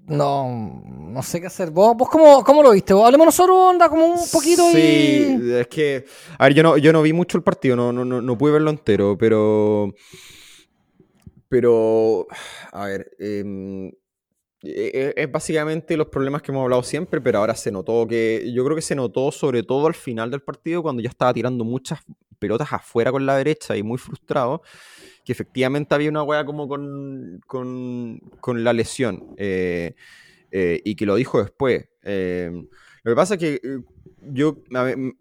sé qué hacer. ¿Vos cómo lo viste? Hablemos nosotros, onda, como un poquito. Sí, es que... A ver, yo no vi mucho el partido, no pude verlo entero, pero a ver... Es básicamente los problemas que hemos hablado siempre, pero ahora se notó que... Yo creo que se notó sobre todo al final del partido, cuando ya estaba tirando muchas pelotas afuera con la derecha y muy frustrado, que efectivamente había una hueá como con la lesión. Y que lo dijo después. Lo que pasa es que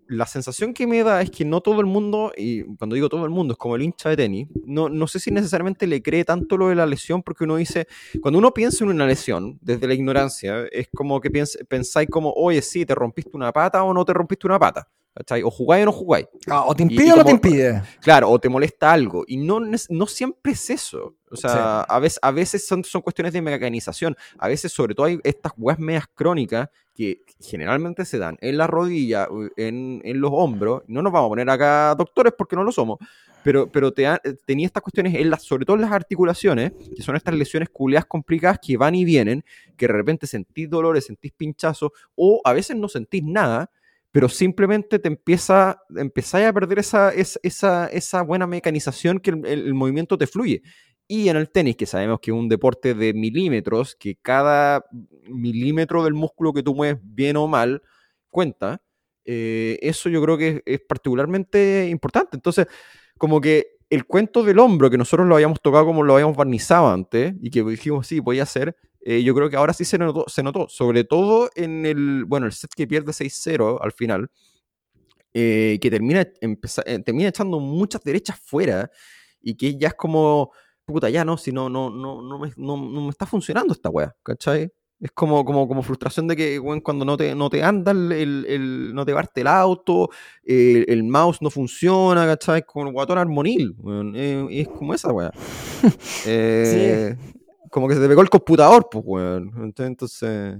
la sensación que me da es que no todo el mundo, y cuando digo todo el mundo, es como el hincha de tenis, no sé si necesariamente le cree tanto lo de la lesión, porque uno dice, cuando uno piensa en una lesión, desde la ignorancia, es como que pensáis como, oye, sí, te rompiste una pata o no te rompiste una pata, ¿cachai? O jugáis o no jugáis. Ah, o te impide o no te impide. Claro, o te molesta algo, y no siempre es eso. O sea, sí. a veces son cuestiones de mecanización. A veces, sobre todo, hay estas hueás medias crónicas que generalmente se dan en la rodilla, en los hombros. No nos vamos a poner acá doctores porque no lo somos. Pero tenía estas cuestiones, sobre todo en las articulaciones, que son estas lesiones culeadas complicadas que van y vienen, que de repente sentís dolores, sentís pinchazos, o a veces no sentís nada, pero simplemente empezáis a perder esa buena mecanización que el movimiento te fluye. Y en el tenis, que sabemos que es un deporte de milímetros, que cada milímetro del músculo que tú mueves bien o mal cuenta, eso yo creo que es particularmente importante. Entonces, como que el cuento del hombro, que nosotros lo habíamos tocado como lo habíamos barnizado antes, y que dijimos, sí, podía ser, yo creo que ahora sí se notó, sobre todo en el set que pierde 6-0 al final, que termina echando muchas derechas fuera, y que ya es como... puta, ya no, si no me está funcionando esta weá, ¿cachai? Es como frustración de que, weón, cuando no te anda no te parte el auto, el mouse no funciona, ¿cachai? Como el guatón armonil, weón, es como esa weá. Sí. Como que se te pegó el computador, pues, weón. Entonces...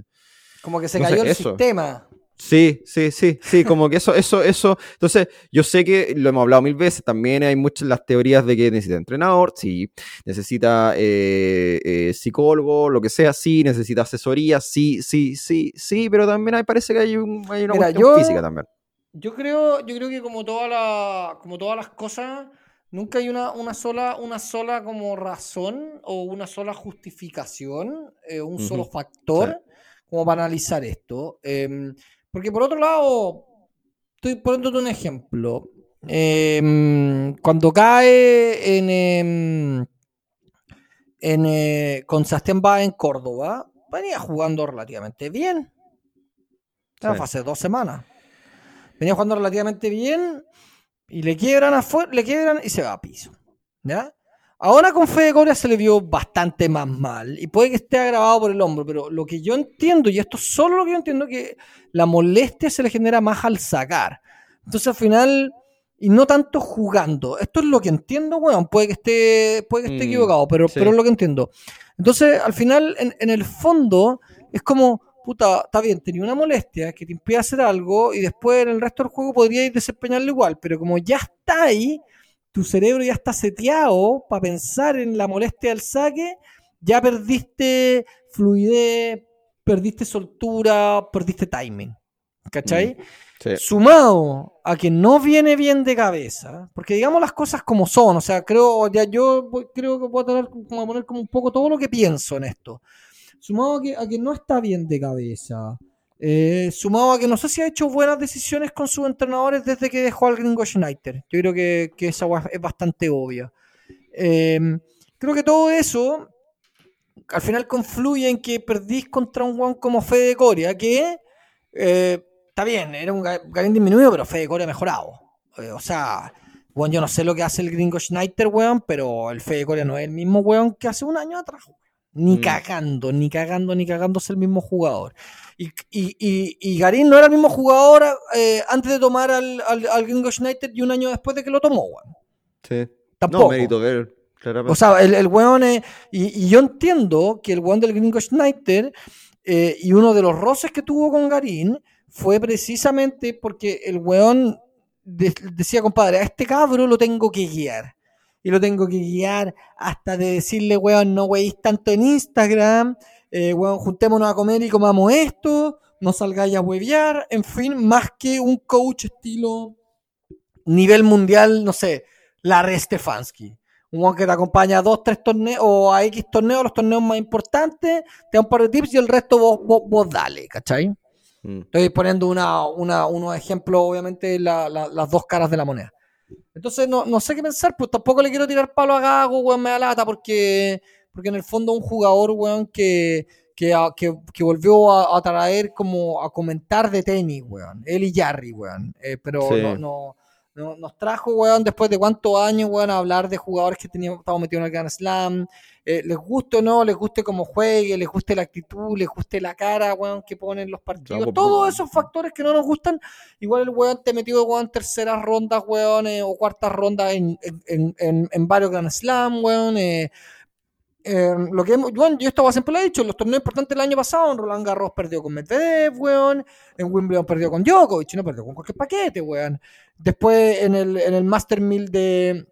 Como que se cayó el sistema. Sí, como que eso. Entonces, yo sé que lo hemos hablado mil veces, también hay muchas las teorías de que necesita entrenador, sí, necesita psicólogo, lo que sea, sí, necesita asesoría, sí, pero también parece que hay una cuestión física también. Yo creo que como todas las cosas, nunca hay una sola como razón o una sola justificación, un solo factor, sí, como para analizar esto. Porque por otro lado, estoy poniéndote un ejemplo. Cuando cae con Sebastián Báez en Córdoba, venía jugando relativamente bien. Claro, sí. Hace 2 semanas. Venía jugando relativamente bien y le quiebran y se va a piso. ¿Ya? Ahora con Fede Coria se le vio bastante más mal y puede que esté agravado por el hombro, pero lo que yo entiendo, y esto es solo lo que yo entiendo, que la molestia se le genera más al sacar. Entonces al final, y no tanto jugando, esto es lo que entiendo, bueno, puede que esté equivocado, pero, sí, pero es lo que entiendo. Entonces al final, en el fondo, es como, puta, está bien, tenía una molestia que te impide hacer algo y después en el resto del juego podrías desempeñarlo igual, pero como ya está ahí, tu cerebro ya está seteado para pensar en la molestia del saque, ya perdiste fluidez, perdiste soltura, perdiste timing, ¿cachai? Sí. Sumado a que no viene bien de cabeza, porque digamos las cosas como son, o sea, creo que voy a tener como poner como un poco todo lo que pienso en esto, sumado a que no está bien de cabeza, sumado a que no sé si ha hecho buenas decisiones con sus entrenadores desde que dejó al gringo Schneider. Yo creo que esa es bastante obvia. Creo que todo eso al final confluye en que perdís contra un guan como Fede Coria, que está bien, era un Garín disminuido, pero Fede Coria mejorado. O sea, bueno, yo no sé lo que hace el gringo Schneider, weón, pero el Fede Coria no es el mismo weón que hace un año atrás. Ni cagando es el mismo jugador. Y Garín no era el mismo jugador antes de tomar al gringo Schneider y un año después de que lo tomó, weón. Sí. Tampoco. No, mérito de él, claramente. O sea, el weón es... Y yo entiendo que el weón del gringo Schneider y uno de los roces que tuvo con Garín fue precisamente porque el weón decía, compadre, a este cabro lo tengo que guiar. Y lo tengo que guiar hasta de decirle, weón, no weís tanto en Instagram, weón, juntémonos a comer y comamos esto, no salgáis a huevear, en fin, más que un coach estilo nivel mundial, no sé, Larry Stefanski. Un weón que te acompaña a 2, 3 torneos, o a X torneos, los torneos más importantes, te da un par de tips y el resto vos dale, ¿cachai? Estoy poniendo unos ejemplos, obviamente, las dos caras de la moneda. Entonces no sé qué pensar, pues tampoco le quiero tirar palo a Gago, weón, me da lata, porque en el fondo un jugador, weón, que volvió a traer como a comentar de tenis, weón, él y Jarry, weón, pero sí, no nos trajo, weón, después de cuántos años, weón, a hablar de jugadores que estaban metidos en el Grand Slam, les guste o no, les guste cómo juegue, les guste la actitud, les guste la cara, weón, que ponen los partidos, claro, todos esos factores que no nos gustan, igual el weón te metió, weón, terceras rondas, weón, o cuartas rondas en varios Grand Slam, weón, lo que bueno, yo esto siempre lo he dicho, en los torneos importantes del año pasado, en Roland Garros perdió con Medvedev, weón, en Wimbledon perdió con Djokovic, no perdió con cualquier paquete, weón. Después en el Master 1000 de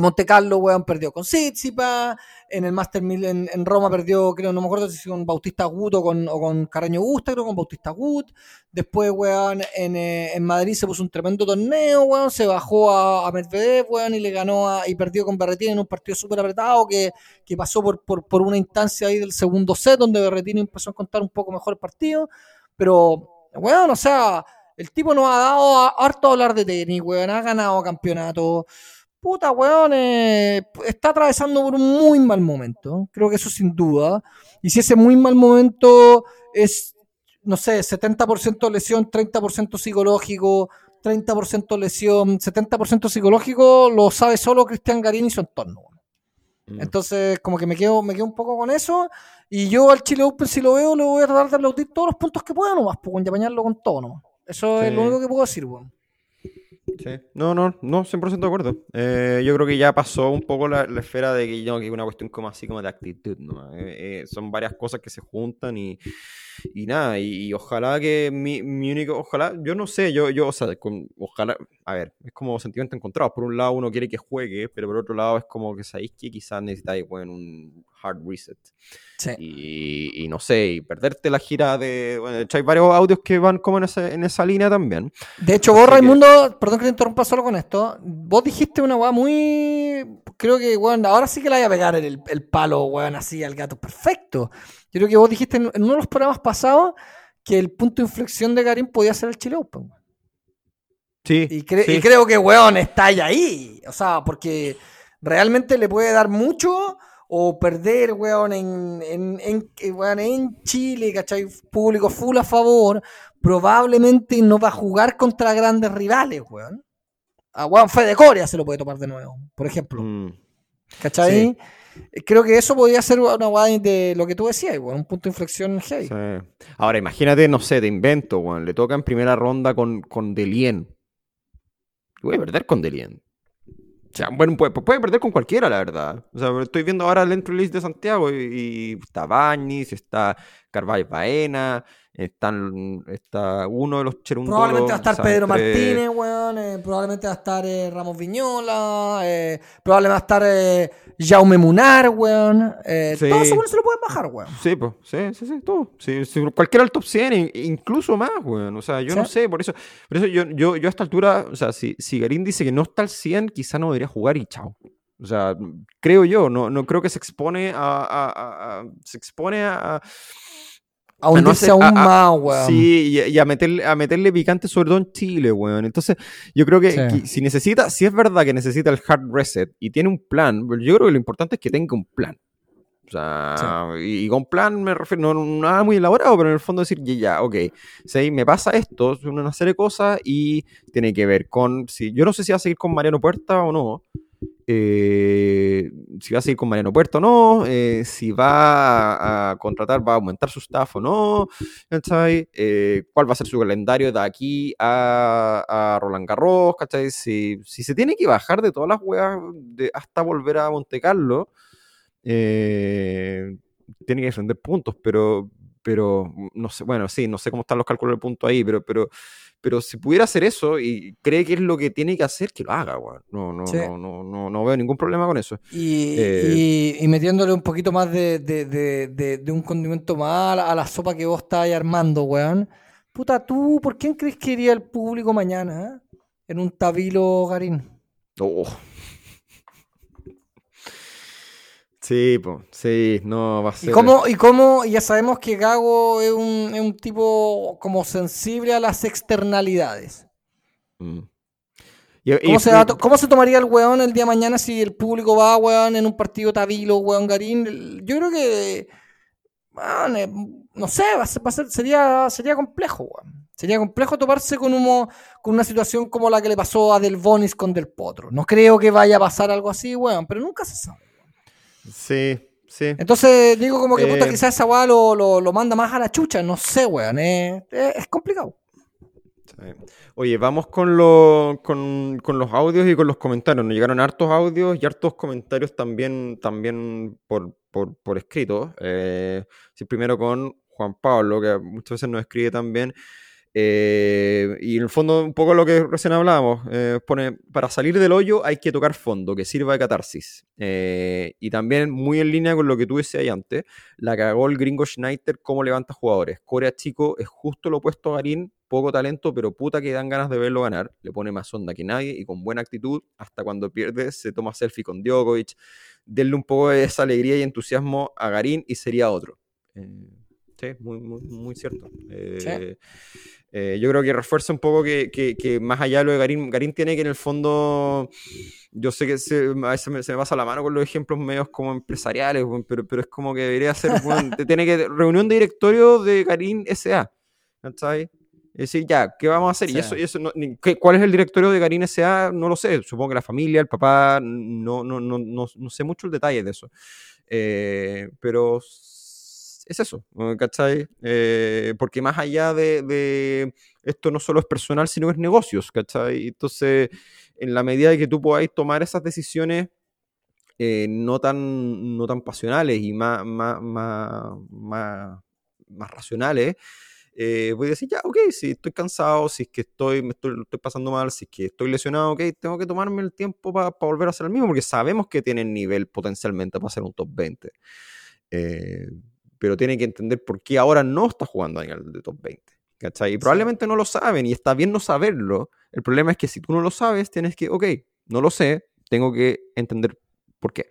Monte Carlo, weón, perdió con Tsitsipas, en el Master 1000 en Roma perdió, creo, no me acuerdo si con Bautista Agut o con Carreño Busta, creo con Bautista Agut. Después, weón, en Madrid se puso un tremendo torneo, weón, se bajó a Medvedev, weón, y le ganó y perdió con Berrettini en un partido súper apretado que pasó por una instancia ahí del segundo set, donde Berrettini empezó a contar un poco mejor el partido, pero, weón, o sea, el tipo nos ha dado harto hablar de tenis, weón, ha ganado campeonato. Puta, weón, está atravesando por un muy mal momento, creo que eso sin duda, y si ese muy mal momento es, no sé, 70% lesión, 30% psicológico, 30% lesión, 70% psicológico, lo sabe solo Cristian Garín y su entorno. Entonces, como que me quedo un poco con eso, y yo al Chile Open, si lo veo, lo voy a tratar de aplaudir todos los puntos que pueda nomás, pues, y apañarlo con todo nomás. Eso sí, es lo único que puedo decir, weón. Sí, no, 100% de acuerdo. Yo creo que ya pasó un poco la esfera de que no, que es una cuestión como así como de actitud, ¿no? Son varias cosas que se juntan y nada, y ojalá que mi único, ojalá, yo no sé, yo o sea, ojalá, a ver, es como sentimientos encontrados. Por un lado uno quiere que juegue, pero por otro lado es como que sabéis que quizás necesitáis, bueno, un hard reset. Sí. Y no sé, y perderte la gira de, bueno, hay varios audios que van como en esa línea también. De hecho, vos, Raimundo, perdón que te interrumpa solo con esto, vos dijiste una weá muy, creo que, weón, ahora sí que la voy a pegar el palo, weón, así al gato, perfecto. Yo creo que vos dijiste en uno de los programas pasados que el punto de inflexión de Garín podía ser el Chile Open. Sí, sí. Y creo que, weón, está ahí. O sea, porque realmente le puede dar mucho o perder, weón, en Chile, ¿cachai? Público full a favor. Probablemente no va a jugar contra grandes rivales, weón. A weón Fede Coria se lo puede tomar de nuevo, por ejemplo. ¿Cachai? Sí. Creo que eso podría ser una guay de lo que tú decías, güey, un punto de inflexión heavy. Sí. Ahora, imagínate, no sé, te invento, güey, le toca en primera ronda con Delien. Voy a perder con Delien. O sea, bueno, puede perder con cualquiera, la verdad. O sea, estoy viendo ahora el entry list de Santiago y está Bañis, está Carvalho Baena, está uno de los cherundolos. Probablemente va a estar Pedro Martínez, weón. Probablemente va a estar Ramos Viñola. Probablemente va a estar Jaume Munar, weón. Sí. Todos esos se lo pueden bajar, weón. Sí, pues, sí, todo. Sí, cualquiera del top 100, incluso más, weón. O sea, yo no sé, por eso yo a esta altura, o sea, si Garín dice que no está al 100, quizá no debería jugar y chao. O sea, creo yo, no creo que se expone a hundirse aún más, weón. Sí, y a meterle picante, sobre todo en Chile, weón. Entonces, yo creo que, si es verdad que necesita el hard reset y tiene un plan, yo creo que lo importante es que tenga un plan. O sea, y con plan me refiero, no nada muy elaborado, pero en el fondo decir, ya, ok, ¿sí? Me pasa esto, una serie de cosas y tiene que ver con, yo no sé si va a seguir con Mariano Puerta o no. Si va a seguir con Mariano Puerto o no, si va a contratar, va a aumentar su staff o no, ¿cachai? Cuál va a ser su calendario de aquí a Roland Garros, ¿cachai? Si se tiene que bajar de todas las weas hasta volver a Monte Carlo, tiene que defender puntos, pero no sé, bueno, sí, no sé cómo están los cálculos de punto ahí, pero si pudiera hacer eso y cree que es lo que tiene que hacer, que lo haga, güey. No veo ningún problema con eso. Y metiéndole un poquito más de un condimento más a la sopa que vos estás armando, güey. Puta, tú, ¿por quién crees que iría el público mañana, en un Tabilo, Garín? Oh. Sí, pues, sí, no va a ser. ¿Y cómo? Ya sabemos que Gago es un tipo como sensible a las externalidades. Mm. ¿Cómo se tomaría el weón el día de mañana si el público va, weón, en un partido Tabilo, weón, Garín? Yo creo que, man, no sé, sería complejo, weón. Sería complejo toparse con una situación como la que le pasó a Delbonis con Del Potro. No creo que vaya a pasar algo así, weón, pero nunca se sabe. Sí. Entonces digo como que puta, quizás esa weá lo manda más a la chucha, no sé, weón, es complicado. Oye, vamos con los audios y con los comentarios. Nos llegaron hartos audios y hartos comentarios también por escrito. Sí, primero con Juan Pablo, que muchas veces nos escribe también. Y en el fondo un poco lo que recién hablábamos, pone, para salir del hoyo hay que tocar fondo, que sirva de catarsis, y también muy en línea con lo que tú decías ahí antes, la cagó el gringo Schneider cómo levanta jugadores. Corea chico es justo lo opuesto a Garín, poco talento pero puta que dan ganas de verlo ganar, le pone más onda que nadie y con buena actitud, hasta cuando pierde se toma selfie con Djokovic. Denle un poco de esa alegría y entusiasmo a Garín y sería otro. Muy cierto. Yo creo que refuerza un poco que más allá de lo de Garín tiene que, en el fondo, yo sé que a veces se me pasa la mano con los ejemplos medios como empresariales, pero es como que debería ser, bueno, tiene que reunión de directorio de Garín S.A., ¿sabes? Es decir, ya, ¿qué vamos a hacer? Sí. Y eso no, ¿cuál es el directorio de Garín S.A.? No lo sé, supongo que la familia, el papá, no sé mucho el detalle de eso, pero es eso, ¿cachai? Porque más allá de esto no solo es personal, sino que es negocios, ¿cachai? Entonces, en la medida de que tú podáis tomar esas decisiones no tan pasionales y más racionales, voy a decir, ya, ok, si estoy cansado, si es que me estoy pasando mal, si es que estoy lesionado, ok, tengo que tomarme el tiempo para volver a hacer el mismo, porque sabemos que tienen nivel potencialmente para hacer un top 20. Pero tienen que entender por qué ahora no está jugando en el de top 20, ¿cachai? Y probablemente no lo saben, y está bien no saberlo. El problema es que si tú no lo sabes, tienes que, ok, no lo sé, tengo que entender por qué.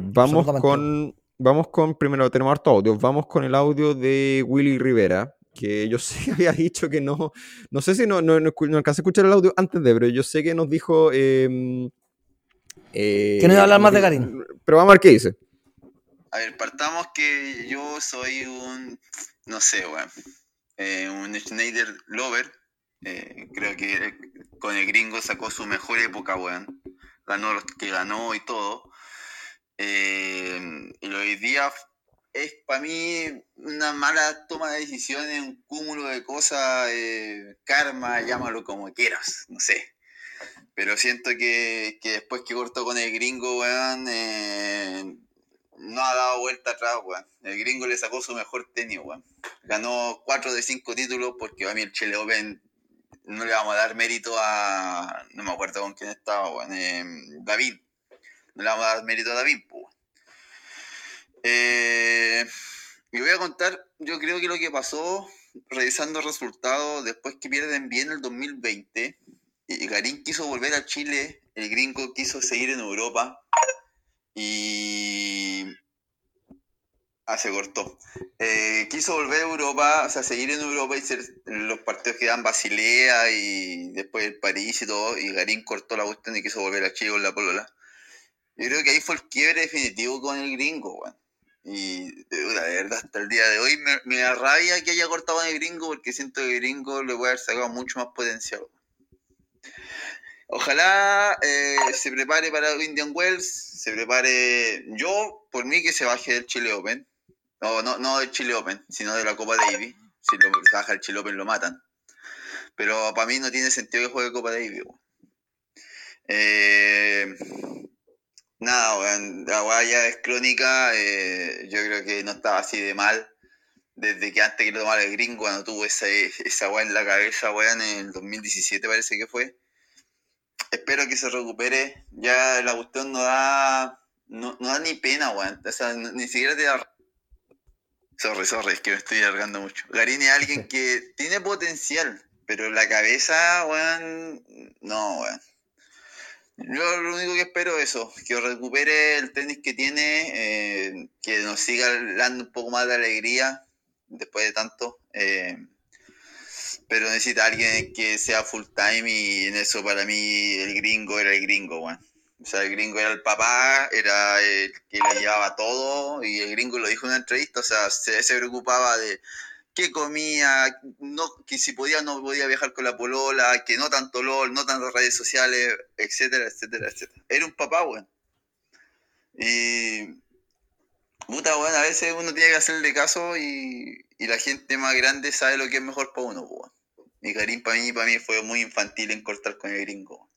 Vamos con, primero tenemos harto audio, vamos con el audio de Willy Rivera, que yo sé que había dicho que no sé si alcancé a escuchar el audio antes de, pero yo sé que nos dijo que no iba a hablar más de Garín. Pero vamos a ver qué dice. A ver, partamos que yo soy un Schneider lover, creo que con el gringo sacó su mejor época, weón, ganó los que ganó y todo. Y hoy día es para mí una mala toma de decisiones, un cúmulo de cosas, karma, llámalo como quieras, no sé. Pero siento que después que cortó con el gringo, weón, no ha dado vuelta atrás, weón. El gringo le sacó su mejor tenis, weón. Ganó 4 de 5 títulos porque a mí el Chile Open no le vamos a dar mérito a... No me acuerdo con quién estaba, weón. David. No le vamos a dar mérito a David, weón. Y voy a contar, yo creo que lo que pasó, revisando resultados, después que pierden bien el 2020, Garín quiso volver a Chile, el gringo quiso seguir en Europa y... se cortó. Quiso volver a Europa, seguir en Europa y ser los partidos que dan Basilea y después el París y todo, y Garín cortó la cuestión y quiso volver a Chile con la polola. Yo creo que ahí fue el quiebre definitivo con el gringo, weón. Y de verdad, hasta el día de hoy me da rabia que haya cortado con el gringo, porque siento que el gringo le voy a haber sacado mucho más potencial. Ojalá se prepare para Indian Wells, se prepare, yo por mí que se baje del Chile Open, no del Chile Open, sino de la Copa Davis. Si lo baja el Chile Open lo matan, pero para mí no tiene sentido que juegue Copa Davis. La guaya es crónica, yo creo que no estaba así de mal desde que antes que lo tomara el gringo, cuando tuvo esa guaya en la cabeza, guaya en el 2017 parece que fue. Espero que se recupere. Ya la cuestión no da ni pena, weón. O sea, ni siquiera te da... Sorry, es que me estoy alargando mucho. Garín es alguien que tiene potencial, pero la cabeza, weón... No, weón. Yo lo único que espero es eso, que recupere el tenis que tiene, que nos siga dando un poco más de alegría después de tanto... Pero necesita alguien que sea full time, y en eso para mí el gringo era el gringo, weón. O sea, el gringo era el papá, era el que le llevaba todo, y el gringo lo dijo en una entrevista, o sea, se preocupaba de qué comía, no, que si podía no podía viajar con la polola, que no tanto LOL, no tantas redes sociales, etcétera, etcétera, etcétera. Era un papá, weón. Y... puta, weón, a veces uno tiene que hacerle caso y la gente más grande sabe lo que es mejor para uno, weón. Y Garín para mí fue muy infantil en cortar con el gringo.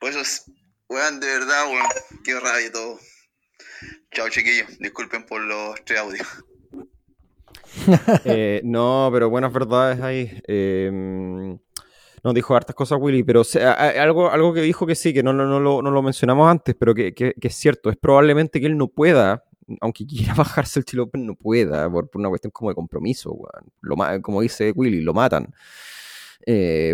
Por eso, weón, de verdad, weón, qué rabia todo. Chao, chiquillos. Disculpen por los 3 audios. No, pero buenas verdades ahí. No, dijo hartas cosas Willy, pero algo que dijo que sí, que no lo mencionamos antes, pero que es cierto. Es probablemente que él no pueda, aunque quiera bajarse el Chile Open, no pueda, por una cuestión como de compromiso, como dice Willy, lo matan,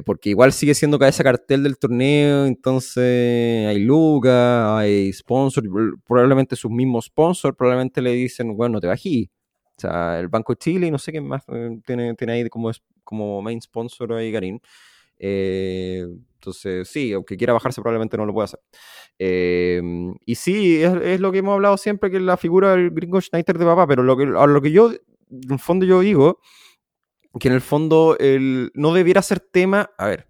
porque igual sigue siendo cabeza cartel del torneo, entonces hay lucas, hay sponsor, probablemente sus mismos sponsors probablemente le dicen, bueno, no te bají, o sea, el Banco de Chile y no sé qué más tiene ahí como main sponsor ahí Garín, entonces sí, aunque quiera bajarse probablemente no lo puede hacer, y sí, es lo que hemos hablado siempre, que la figura del gringo Schneider de papá, pero a lo que yo en el fondo yo digo que en el fondo no debiera ser tema, a ver,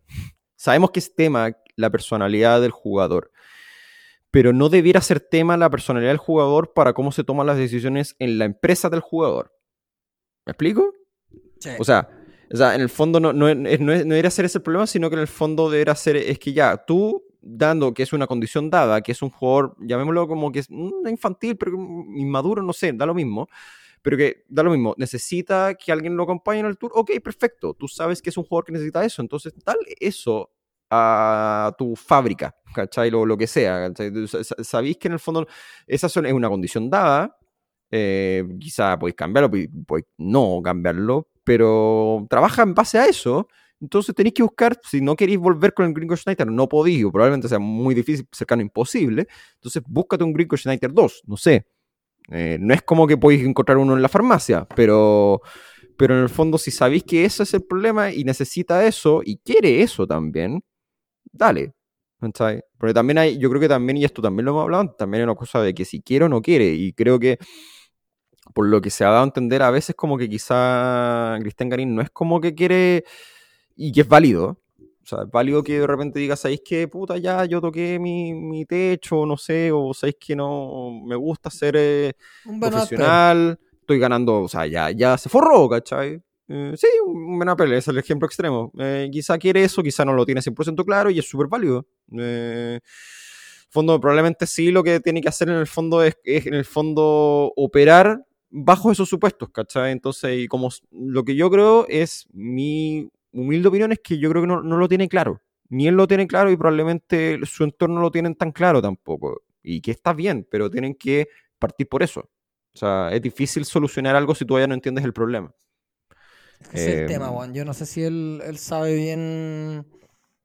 sabemos que es tema la personalidad del jugador, pero no debiera ser tema la personalidad del jugador para cómo se toman las decisiones en la empresa del jugador. ¿Me explico? Sí. O sea, en el fondo no debería ser ese el problema, sino que en el fondo debería ser, es que ya, tú, dando que es una condición dada, que es un jugador, llamémoslo como que es infantil, pero inmaduro, no sé, da lo mismo, pero que da lo mismo, necesita que alguien lo acompañe en el tour, ok, perfecto, tú sabes que es un jugador que necesita eso, entonces dale eso a tu fábrica, ¿cachai? Lo que sea, ¿cachai? Sabéis que en el fondo esa es una condición dada, quizá podéis cambiarlo, podéis no cambiarlo, pero trabaja en base a eso, entonces tenéis que buscar, si no queréis volver con el Gringo Schneider, no podéis, o probablemente sea muy difícil, cercano imposible, entonces búscate un Gringo Schneider 2, no sé. No es como que podéis encontrar uno en la farmacia, pero en el fondo si sabéis que ese es el problema y necesita eso y quiere eso también, dale. ¿Cachai? Porque también hay, yo creo que también, y esto también lo hemos hablado, también hay una cosa de que si quiere o no quiere, y creo que por lo que se ha dado a entender a veces como que quizá Cristian Garín no es como que quiere, y que es válido. O sea, es válido que de repente digas, ¿sabéis qué? Puta, ya, yo toqué mi techo, no sé, o ¿sabéis que no me gusta ser profesional? Estoy ganando, o sea, ya se forró, ¿cachai? Sí, un Benapel, ese es el ejemplo extremo. Quizá quiere eso, quizá no lo tiene 100% claro y es súper válido. Fondo, probablemente sí, lo que tiene que hacer en el fondo es en el fondo operar bajo esos supuestos, ¿cachai? Entonces, y como lo que yo creo es mi humilde opinión es que yo creo que no lo tiene claro, ni él lo tiene claro y probablemente su entorno no lo tienen tan claro tampoco, y que está bien, pero tienen que partir por eso. O sea, es difícil solucionar algo si todavía no entiendes el problema. Ese es el tema, Juan. Yo no sé si él sabe bien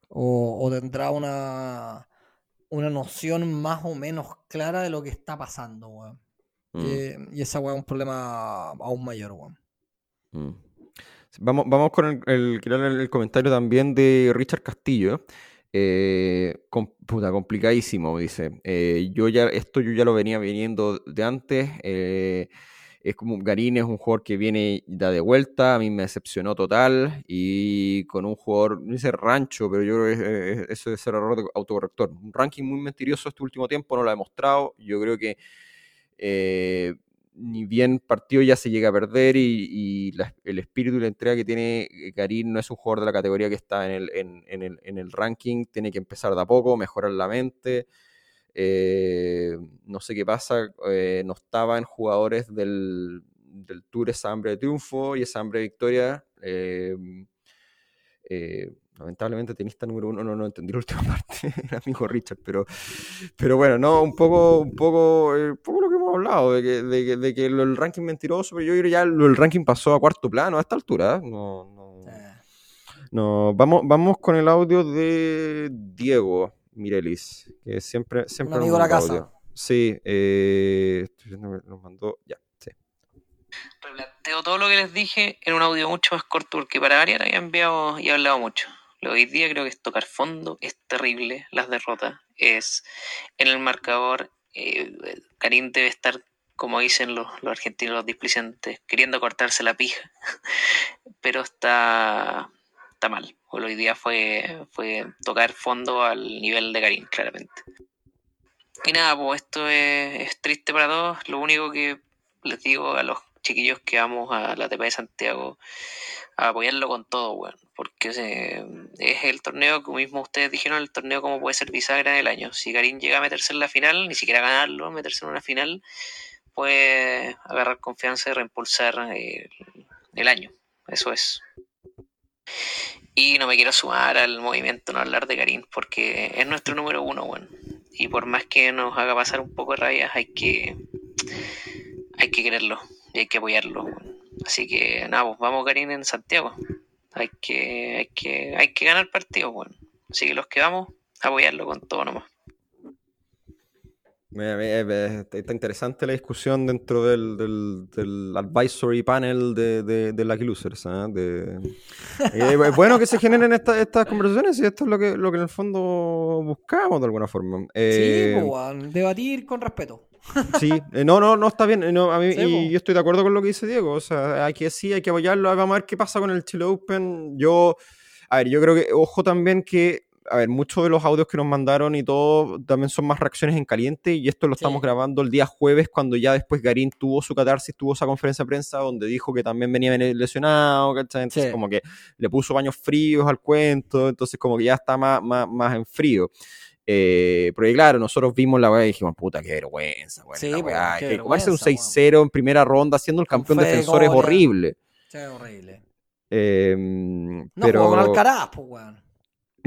o tendrá una noción más o menos clara de lo que está pasando, Juan. Y esa, Juan, es un problema aún mayor, Juan. Vamos con el comentario también de Richard Castillo. Complicadísimo, dice. Yo ya lo venía viniendo de antes. Es como Garín es un jugador que viene da de vuelta. A mí me decepcionó total. Y con un jugador, no dice rancho, pero yo creo que eso es el error de autocorrector. Un ranking muy mentiroso este último tiempo, no lo ha demostrado. Yo creo que ni bien partido ya se llega a perder y el espíritu y la entrega que tiene Garín no es un jugador de la categoría que está en el ranking, tiene que empezar de a poco, mejorar la mente, no sé qué pasa, no estaba en jugadores del Tour esa hambre de triunfo y esa hambre de victoria, lamentablemente tenista número 1, no entendí la última parte, el amigo Richard, pero bueno, no, un poco lo que hemos hablado, de que el ranking mentiroso, pero yo creo que ya el ranking pasó a cuarto plano a esta altura, no. Vamos con el audio de Diego Mirelis, que siempre un amigo de la casa. Audio. Sí, nos mandó, ya, sí. Replanteo todo lo que les dije en un audio mucho más corto, porque para variar había enviado y hablado mucho. Lo de hoy día creo que es tocar fondo, es terrible, las derrotas, es en el marcador. Garín debe estar, como dicen los argentinos, los displicentes, queriendo cortarse la pija, pero está mal. Hoy día fue tocar fondo al nivel de Garín, claramente. Y nada, pues esto es triste para todos. Lo único que les digo a los chiquillos que vamos a la ATP de Santiago, a apoyarlo con todo, bueno, porque es el torneo, como mismo ustedes dijeron, el torneo como puede ser bisagra del año. Si Garín llega a meterse en la final, ni siquiera ganarlo, meterse en una final, puede agarrar confianza y reimpulsar el año. Eso es. Y no me quiero sumar al movimiento no hablar de Garín, porque es nuestro número 1, bueno, y por más que nos haga pasar un poco de rabia, hay que quererlo y hay que apoyarlo, bueno. Así que nada, pues vamos Garín en Santiago. Hay que ganar partidos, bueno. Así que los que vamos, apoyarlo con todo nomás. Está interesante la discusión dentro del advisory panel de Lucky Losers, ¿eh? Es bueno que se generen estas conversaciones y esto es lo que en el fondo buscamos de alguna forma. Sí, pues, debatir con respeto. Sí, no está bien, no, a mí, sí, y yo estoy de acuerdo con lo que dice Diego, o sea, hay que apoyarlo, vamos a ver qué pasa con el Chile Open. Yo creo que, ojo también que a ver, muchos de los audios que nos mandaron y todo también son más reacciones en caliente, y esto lo estamos grabando el día jueves, cuando ya después Garín tuvo su catarsis, tuvo esa conferencia de prensa donde dijo que también venía lesionado, ¿cachai? Entonces como que le puso baños fríos al cuento, entonces como que ya está más en frío. Porque claro, nosotros vimos la weá y dijimos, puta, qué vergüenza, weá. Sí, que jugarse un 6-0 en primera ronda siendo el campeón defensor es horrible. Sí, es horrible. No, pero con Alcaraz, pues, weón.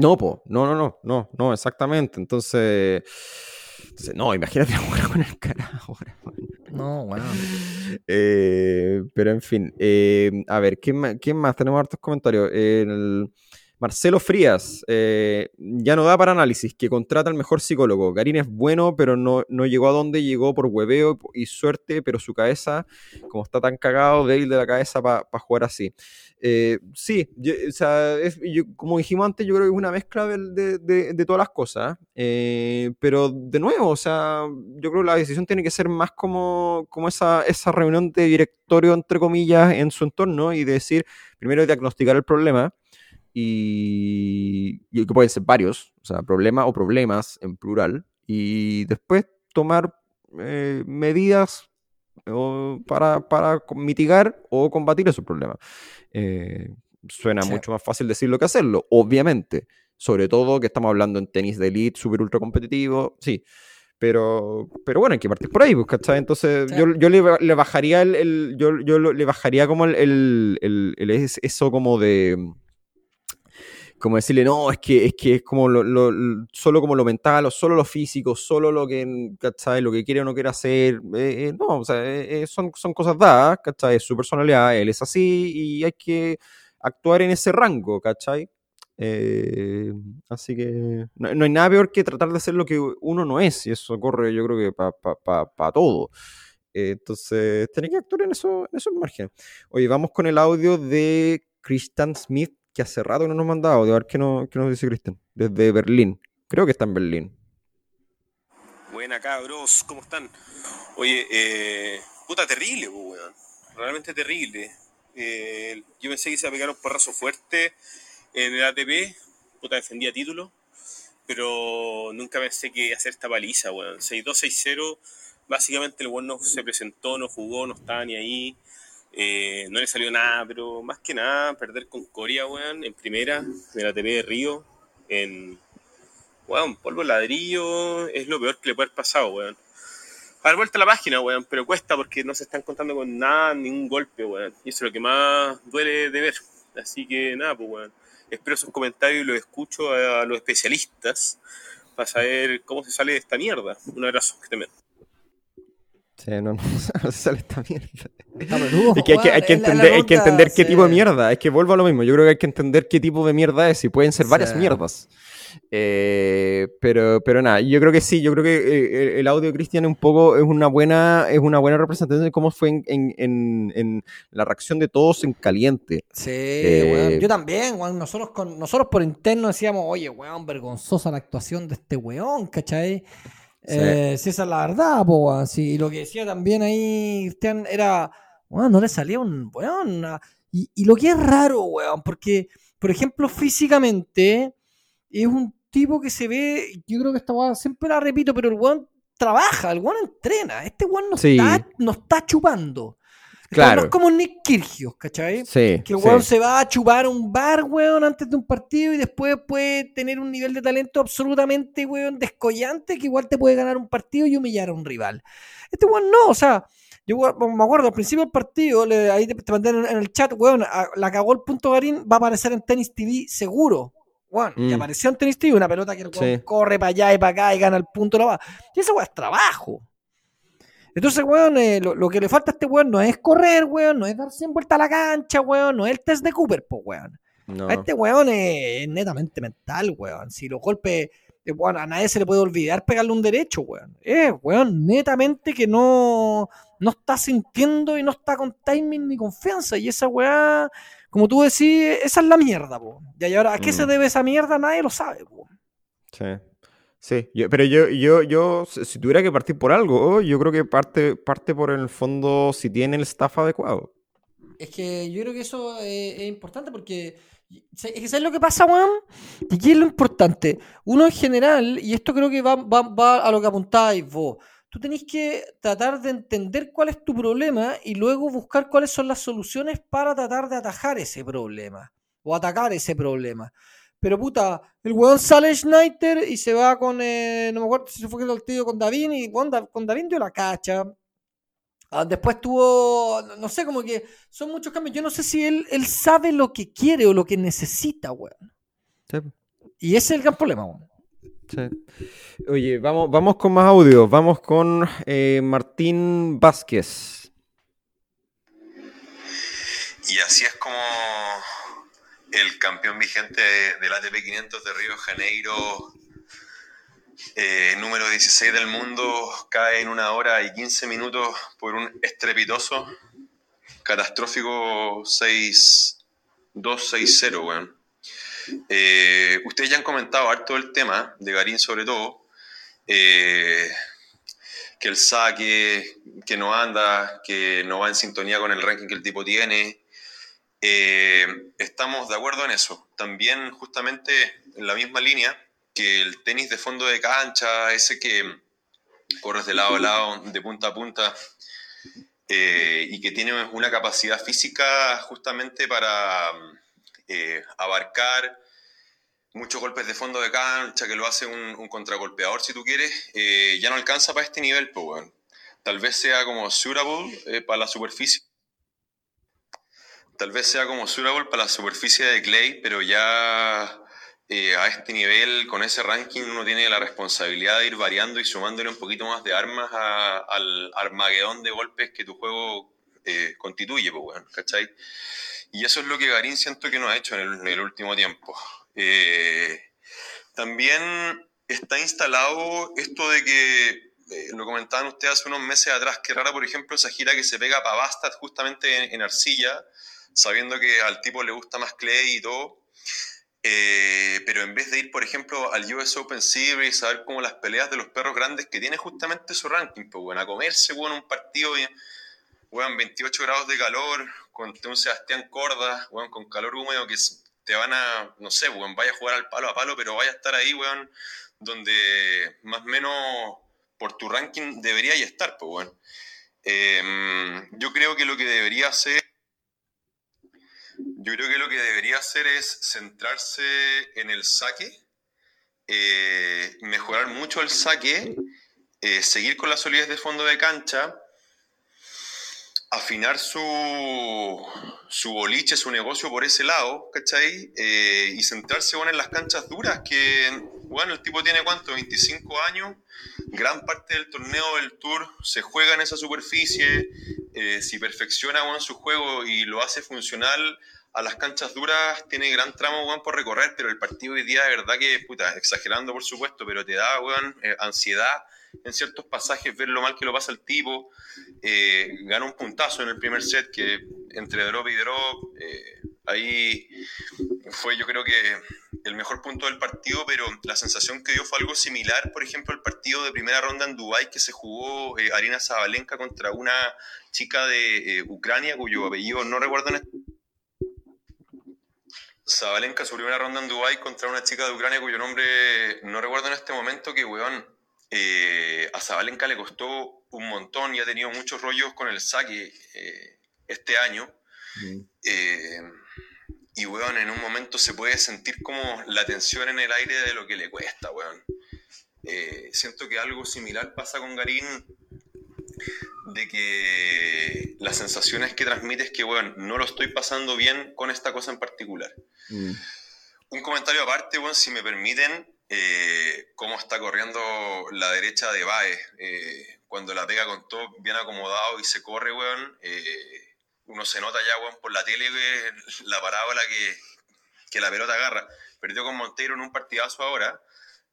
No, exactamente. Entonces no, imagínate jugar con Alcaraz ahora, weón. No, bueno. Pero en fin, a ver, ¿quién más? Tenemos hartos comentarios. Marcelo Frías, ya no da para análisis, que contrata al mejor psicólogo. Garín es bueno, pero no llegó a donde llegó por hueveo y suerte, pero su cabeza, como está tan cagado, débil de la cabeza para jugar así. Sí, como dijimos antes, yo creo que es una mezcla de todas las cosas, pero de nuevo, o sea, yo creo que la decisión tiene que ser más como esa reunión de directorio, entre comillas, en su entorno, y decir, primero diagnosticar el problema, y que pueden ser varios, o sea, problema o problemas en plural, y después tomar medidas para mitigar o combatir esos problemas. Suena mucho más fácil decirlo que hacerlo, obviamente, sobre todo que estamos hablando en tenis de elite, súper ultra competitivo, sí. Pero bueno, hay que partir por ahí, ¿cachai? Entonces yo le bajaría le bajaría como el eso como de... Como decirle, no, es que es como solo como lo mental, o solo lo físico, solo lo que, ¿cachai? Lo que quiere o no quiere hacer. No, o sea, son cosas dadas, ¿cachai? Es su personalidad, él es así y hay que actuar en ese rango, ¿cachai? Así que no hay nada peor que tratar de hacer lo que uno no es, y eso ocurre, yo creo que para todo. Entonces, tenés que actuar en esos márgenes. Oye, vamos con el audio de Christian Smith, que hace rato no nos ha mandado, de ver qué nos dice Cristian, desde Berlín. Creo que está en Berlín. Buena, cabros, ¿cómo están? Oye, puta, terrible, weón. Realmente terrible. Yo pensé que se iba a pegar un porrazo fuerte en el ATP, puta, defendía título, pero nunca pensé que hacer esta paliza, weón. 6-2, 6-0, básicamente el weón no se presentó, no jugó, no estaba ni ahí. No le salió nada, pero más que nada perder con Coria, weón, en primera, en la TV de Río, en, weón, polvo ladrillo, es lo peor que le puede haber pasado, weón. A ver, vuelta a la página, weón, pero cuesta porque no se están contando con nada, ningún golpe, weón, y eso es lo que más duele de ver, así que nada, pues, weón, espero sus comentarios y los escucho a los especialistas para saber cómo se sale de esta mierda. Un abrazo, que te meto. Sí, no se sale esta mierda. Es que hay que entender qué tipo de mierda. Es que vuelvo a lo mismo. Yo creo que hay que entender qué tipo de mierda es. Y pueden ser varias mierdas. Pero nada, yo creo que sí. Yo creo que el audio de Cristian un poco es una buena representación de cómo fue en la reacción de todos en caliente. Sí, weón. Yo también, weón. Nosotros por interno decíamos, oye, weón, vergonzosa la actuación de este weón, ¿cachai? Si esa es la verdad, po, weón. Sí, y lo que decía también ahí Cristian era, weón, no le salía un weón. Y lo que es raro, weón, porque, por ejemplo, físicamente es un tipo que se ve, yo creo que esta weón siempre la repito, pero el weón trabaja, el weón entrena. Este weón no está chupando. Claro. No es como Nick Kyrgios, ¿cachai? Sí, que el weón se va a chupar un bar, weón, antes de un partido y después puede tener un nivel de talento absolutamente, weón, descollante, que igual te puede ganar un partido y humillar a un rival. Este weón no, o sea, yo me acuerdo al principio del partido, ahí te mandé en el chat, weón, la cagó el punto Garín, va a aparecer en Tennis TV seguro. Weón, y apareció en Tennis TV una pelota que el weón corre para allá y para acá y gana el punto, la va. Y ese weón es trabajo. Entonces, weón, lo que le falta a este weón no es correr, weón, no es darse en vuelta a la cancha, weón, no es el test de Cooper, pues, weón. No. A este weón es netamente mental, weón. Si los golpes, weón, a nadie se le puede olvidar pegarle un derecho, weón. Weón, netamente que no está sintiendo y no está con timing ni confianza. Y esa weá, como tú decís, esa es la mierda, po. Y ahora, ¿a qué se debe esa mierda? Nadie lo sabe, po. Sí. Sí, pero yo, si tuviera que partir por algo, yo creo que parte por el fondo si tiene el staff adecuado. Es que yo creo que eso es importante porque ¿Sabes lo que pasa, Juan? ¿Y qué es lo importante? Uno en general, y esto creo que va a lo que apuntáis vos, tú tenés que tratar de entender cuál es tu problema y luego buscar cuáles son las soluciones para tratar de atajar ese problema o atacar ese problema. Pero puta, el weón sale Schneider y se va con, no me acuerdo si fue el tío con Davin, y con Davin dio la cacha. Después tuvo, no sé, como que son muchos cambios. Yo no sé si él sabe lo que quiere o lo que necesita, weón. Sí. Y ese es el gran problema, weón. Sí. Oye, vamos con más audio. Vamos con Martín Vázquez. Y así es como el campeón vigente del ATP 500 de Río de Janeiro, número 16 del mundo, cae en 1 hora y 15 minutos por un estrepitoso, catastrófico 6-2, 6-0, weón. Ustedes ya han comentado harto el tema de Garín, sobre todo que el saque que no anda, que no va en sintonía con el ranking que el tipo tiene. Estamos de acuerdo en eso. También justamente en la misma línea que el tenis de fondo de cancha, ese que corres de lado a lado, de punta a punta, y que tiene una capacidad física justamente para abarcar muchos golpes de fondo de cancha, que lo hace un contragolpeador si tú quieres, ya no alcanza para este nivel, pues, bueno. Tal vez sea como suitable para la superficie. Tal vez sea como suitable para la superficie de clay, pero ya a este nivel, con ese ranking, uno tiene la responsabilidad de ir variando y sumándole un poquito más de armas al armagedón de golpes que tu juego constituye, pues, bueno, ¿cachai? Y eso es lo que Garín siento que no ha hecho en el último tiempo. También está instalado esto de que lo comentaban ustedes hace unos meses atrás, que rara, por ejemplo, esa gira que se pega para Bastad justamente en arcilla, sabiendo que al tipo le gusta más clay y todo, pero en vez de ir, por ejemplo, al US Open Series a ver como las peleas de los perros grandes que tiene justamente su ranking, pues, bueno, a comerse, bueno, un partido, bueno, 28 grados de calor contra un Sebastián Corda, bueno, con calor húmedo, que te van a, no sé, bueno, vaya a jugar al palo a palo, pero vaya a estar ahí, bueno, donde más o menos por tu ranking debería ya estar, pues, bueno. Yo creo que lo que debería hacer es centrarse en el saque, mejorar mucho el saque, seguir con la solidez de fondo de cancha, afinar su boliche, su negocio por ese lado, ¿cachai? Y centrarse, bueno, en las canchas duras, que, bueno, el tipo tiene, ¿cuánto? 25 años, gran parte del torneo del Tour se juega en esa superficie. Si perfecciona, bueno, su juego y lo hace funcional a las canchas duras, tiene gran tramo, bueno, por recorrer, pero el partido hoy día, de verdad que, puta, exagerando por supuesto, pero te da, bueno, ansiedad en ciertos pasajes, ver lo mal que lo pasa el tipo. Gana un puntazo en el primer set, que entre drop y drop, ahí fue, yo creo que, el mejor punto del partido, pero la sensación que dio fue algo similar, por ejemplo, al partido de primera ronda en Dubái que se jugó Arina Sabalenka contra una chica de Ucrania, cuyo apellido no recuerdo en este... Sabalenka, su primera ronda en Dubái contra una chica de Ucrania cuyo nombre no recuerdo en este momento, que, weón, a Sabalenka le costó un montón y ha tenido muchos rollos con el saque este año. Y, weón, en un momento se puede sentir como la tensión en el aire de lo que le cuesta, weón. Siento que algo similar pasa con Garín, de que las sensaciones que transmite es que, weón, no lo estoy pasando bien con esta cosa en particular. Un comentario aparte, weón, si me permiten, cómo está corriendo la derecha de Baez, cuando la pega con todo bien acomodado y se corre, weón, uno se nota ya, weón, por la tele, weón, la parábola que la pelota agarra. Perdió con Monteiro en un partidazo ahora,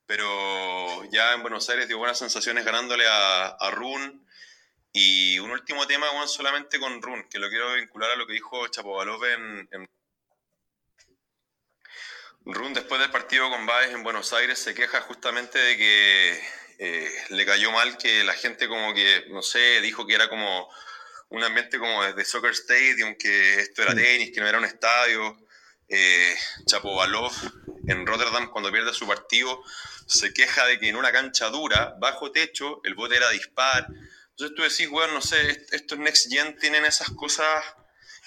pero ya en Buenos Aires dio buenas sensaciones ganándole a Rune. Y un último tema, weón, solamente con Rune, que lo quiero vincular a lo que dijo Chapovalov en Rune, después del partido con Baez en Buenos Aires, se queja justamente de que le cayó mal que la gente, como que, no sé, dijo que era como un ambiente como de Soccer Stadium, que esto era tenis, que no era un estadio. Shapovalov en Rotterdam, cuando pierde su partido, se queja de que en una cancha dura, bajo techo, el bote era dispar. Entonces tú decís, bueno, no sé, estos Next Gen tienen esas cosas.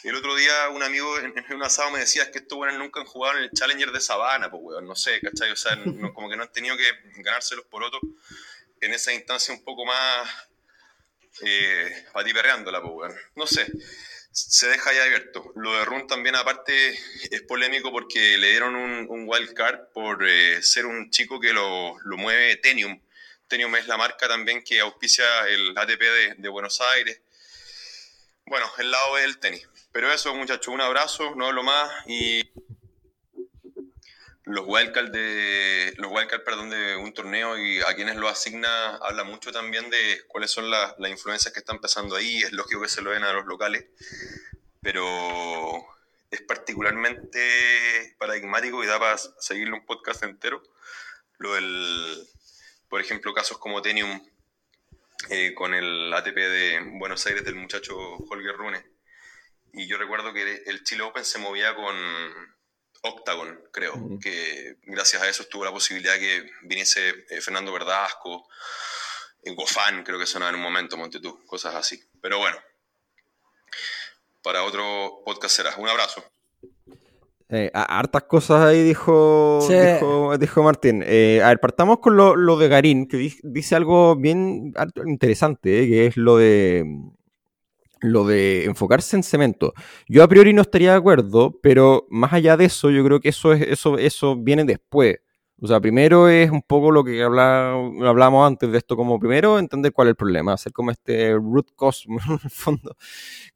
El otro día un amigo en un asado me decía, es que estos buenos nunca han jugado en el Challenger de Sabana, pues weón, no sé, ¿cachai? O sea, no, como que no han tenido que ganárselos por otro en esa instancia un poco más patiperreándola, pues weón, no sé, se deja ya abierto. Lo de Rune también aparte es polémico porque le dieron un wild card por ser un chico que lo mueve Tenium. Tenium es la marca también que auspicia el ATP de Buenos Aires. Bueno, el lado B del tenis. Pero eso, muchachos, un abrazo, no hablo más. Y los wildcards de un torneo y a quienes lo asigna habla mucho también de cuáles son las influencias que están pasando ahí. Es lógico que se lo den a los locales, pero es particularmente paradigmático y da para seguirle un podcast entero. Por ejemplo, casos como Tenium con el ATP de Buenos Aires del muchacho Holger Rune. Y yo recuerdo que el Chile Open se movía con Octagon, creo, que gracias a eso estuvo la posibilidad de que viniese Fernando Verdasco, Gofán, creo que sonaba en un momento, Montetú, cosas así. Pero bueno, para otro podcast será. Un abrazo. Hartas cosas ahí dijo Martín. A ver, partamos con lo de Garín, que dice algo bien interesante, que es lo de enfocarse en cemento. Yo a priori no estaría de acuerdo, pero más allá de eso, yo creo que eso viene después. O sea, primero es un poco lo que hablamos antes de esto, como primero entender cuál es el problema, hacer como este root cause, en el fondo,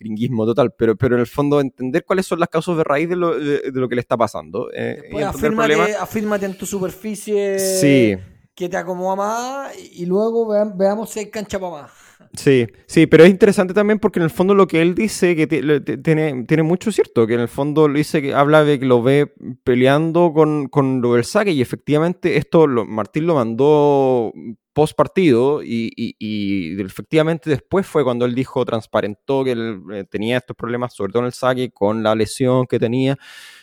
gringuismo total, pero en el fondo entender cuáles son las causas de raíz de lo que le está pasando. Después, afírmate en tu superficie, sí, que te acomoda más, y luego veamos si hay cancha para más. Sí, pero es interesante también porque en el fondo lo que él dice que tiene mucho cierto, que en el fondo lo dice, que habla de que lo ve peleando con lo del saque, y efectivamente esto Martín lo mandó post partido y efectivamente después fue cuando él dijo, transparentó que él tenía estos problemas, sobre todo en el saque, con la lesión que tenía.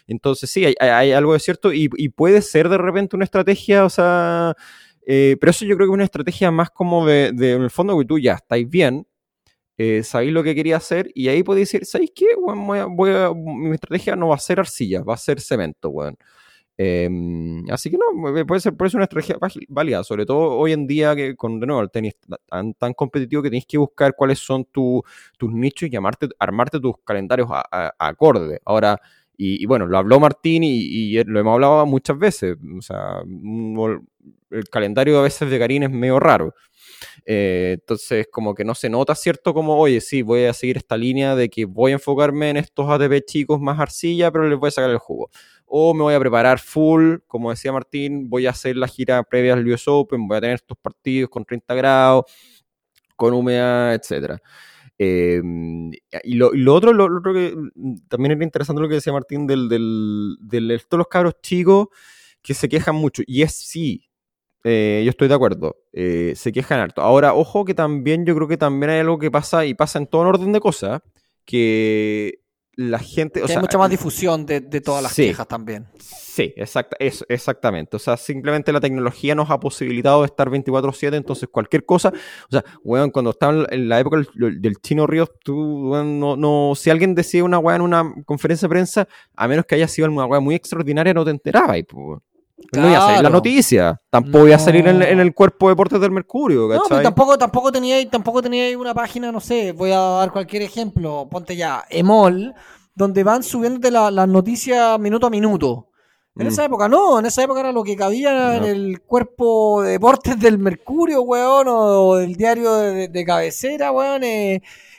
Entonces sí, hay algo de cierto y puede ser de repente una estrategia, o sea... pero eso yo creo que es una estrategia más como de en el fondo, que tú ya estáis bien, sabéis lo que quería hacer, y ahí podéis decir, ¿sabéis qué? Bueno, mi estrategia no va a ser arcilla, va a ser cemento, weón. Así que no, puede ser una estrategia válida, sobre todo hoy en día, que con, de nuevo, el tenis tan competitivo, que tenéis que buscar cuáles son tus nichos y armarte tus calendarios a acorde. Ahora, y bueno, lo habló Martín y lo hemos hablado muchas veces. O sea, el calendario a veces de Garín es medio raro. Entonces, como que no se nota, ¿cierto? Como, oye, sí, voy a seguir esta línea de que voy a enfocarme en estos ATP chicos más arcilla, pero les voy a sacar el jugo. O me voy a preparar full, como decía Martín, voy a hacer la gira previa al US Open, voy a tener estos partidos con 30 grados, con humedad, etcétera. Y lo otro que también era interesante, lo que decía Martín de todos los cabros chicos que se quejan mucho, y es sí, yo estoy de acuerdo, se quejan harto. Ahora, ojo, que también yo creo que también hay algo que pasa, y pasa en todo orden de cosas, que la gente, o sea, hay mucha más difusión de todas las, sí, quejas también. Sí, exactamente. O sea, simplemente la tecnología nos ha posibilitado estar 24/7, entonces cualquier cosa, o sea, weón, cuando estaba en la época del Chino Río, tú, weón, no, si alguien decía una weá en una conferencia de prensa, a menos que haya sido una weá muy extraordinaria, no te enterabas, pues. Claro. No iba a salir la noticia, tampoco iba a salir en el cuerpo de deportes del Mercurio, ¿cachai? No, pero tampoco tenía una página, no sé, voy a dar cualquier ejemplo, ponte ya, Emol, donde van subiéndote las noticias minuto a minuto. En esa época no, en esa época era lo que cabía en el cuerpo de deportes del Mercurio, weón, o del diario de cabecera, weón,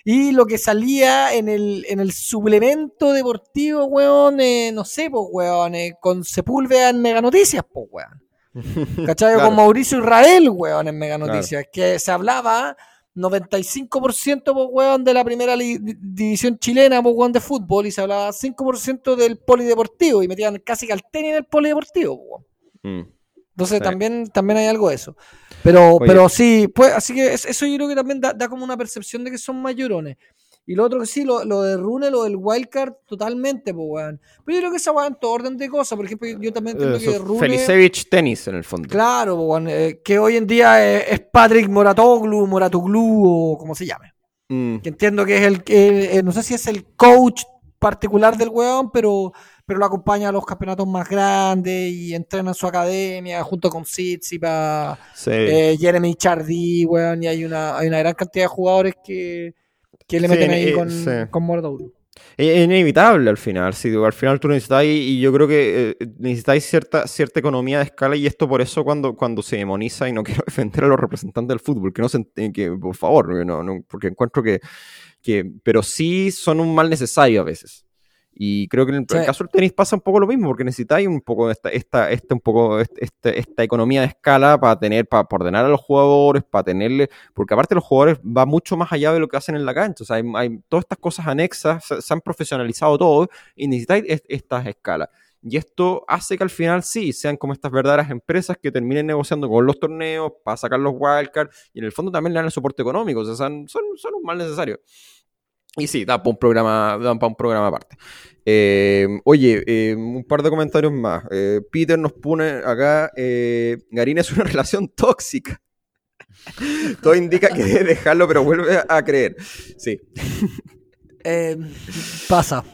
y lo que salía en el suplemento deportivo, weón, no sé, pues, weón, con Sepúlveda en Mega Noticias, pues, weón. ¿Cachai? Claro. Con Mauricio Israel, weón, en Mega Noticias, claro, que se hablaba 95%, pues, weón, de la primera división chilena, pues, weón, de fútbol, y se hablaba 5% del polideportivo, y metían casi que al tenis en el polideportivo, pues, weón. Entonces sí, también hay algo de eso. Pero sí, pues, así que eso yo creo que también da como una percepción de que son mayorones. Y lo otro que sí, lo de Rune, lo del wildcard, totalmente, pues, weón. Pero yo creo que esa weón en todo orden de cosas. Por ejemplo, yo también creo que Rune... Felicevich tenis, en el fondo. Claro, pues, weón. Que hoy en día es Patrick Mouratoglou, o como se llame. Que entiendo que es el no sé si es el coach particular del weón, pero lo acompaña a los campeonatos más grandes y entrena en su academia junto con Tsitsipas, sí. Jeremy Chardy, weón, y hay una gran cantidad de jugadores que le meten ahí con Mouratoglou. Es inevitable al final, sí, al final tú necesitas, y yo creo que necesitáis cierta economía de escala, y esto por eso cuando se demoniza, y no quiero defender a los representantes del fútbol, que por favor, no, porque encuentro que pero sí son un mal necesario a veces. Y creo que en el caso del tenis pasa un poco lo mismo, porque necesitáis un poco esta economía de escala para ordenar a los jugadores, para tenerle, porque aparte los jugadores va mucho más allá de lo que hacen en la cancha, o sea, hay todas estas cosas anexas, se han profesionalizado todo y necesitáis estas escalas. Y esto hace que al final sí, sean como estas verdaderas empresas que terminen negociando con los torneos para sacar los wildcards, y en el fondo también le dan el soporte económico, o sea, son un mal necesario. Y sí, da para un programa aparte. Oye, un par de comentarios más. Peter nos pone acá, Garín es una relación tóxica. Todo indica que debe dejarlo, pero vuelve a creer. Sí. Pasa.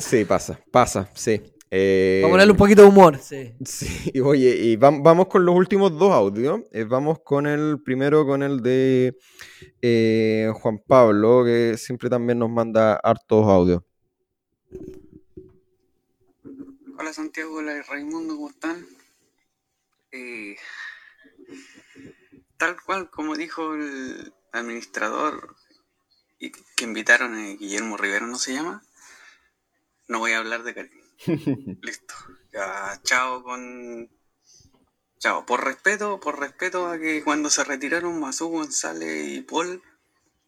Sí, pasa, sí. Vamos a ponerle un poquito de humor. Sí, oye, y vamos con los últimos dos audios. Vamos con el primero, con el de Juan Pablo, que siempre también nos manda hartos audios. Hola Santiago, hola Raimundo, ¿cómo están? Tal cual como dijo el administrador que invitaron, Guillermo Rivero, ¿no se llama? No voy a hablar de Cariño. Listo, ya, chao, por respeto a que cuando se retiraron Masú González y Paul,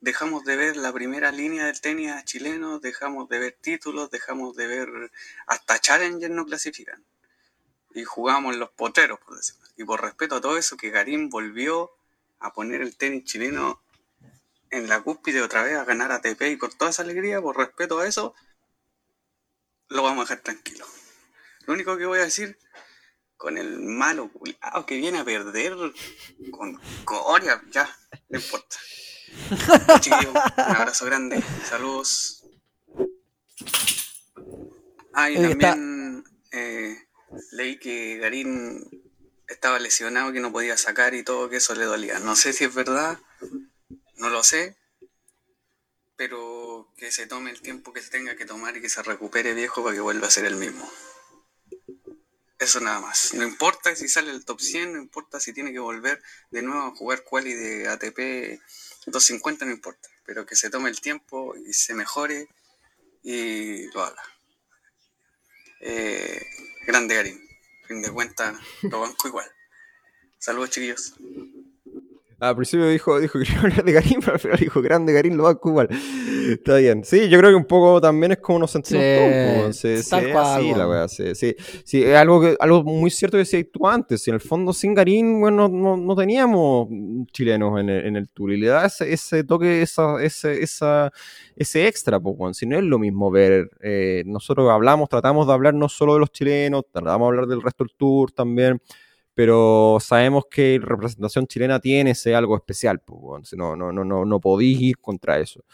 dejamos de ver la primera línea del tenis chileno, dejamos de ver títulos, dejamos de ver, hasta Challenger no clasifican, y jugamos los potreros, por decirlo. Y por respeto a todo eso, que Garín volvió a poner el tenis chileno en la cúspide otra vez, a ganar ATP, y por toda esa alegría, por respeto a eso, lo vamos a dejar tranquilo. Lo único que voy a decir, con el malo culiao que viene a perder con Coria, ya, no importa. Chiquillo, un abrazo grande, saludos. Y también leí que Garín estaba lesionado, que no podía sacar y todo, que eso le dolía. No sé si es verdad, no lo sé, pero que se tome el tiempo que se tenga que tomar y que se recupere, viejo, para que vuelva a ser el mismo. Eso nada más. No importa si sale el top 100, no importa si tiene que volver de nuevo a jugar quali de ATP 250, no importa. Pero que se tome el tiempo y se mejore y lo haga. Grande Garín. Fin de cuentas, lo banco igual. Saludos, chiquillos. Al principio dijo que iba a hablar de Garín, pero al final dijo, grande Garín, lo va a jugar. Está bien. Sí, yo creo que un poco también es como nos sentimos todos. Sí, la wea. Sí, es algo muy cierto que decías tú antes. En el fondo, sin Garín, bueno, no teníamos chilenos en el tour. Y le da ese toque, ese extra, pues, bueno. Si no es lo mismo ver, nosotros tratamos de hablar no solo de los chilenos, tratamos de hablar del resto del tour también. Pero sabemos que la representación chilena tiene ese algo especial, pues, bueno, no podís ir contra eso.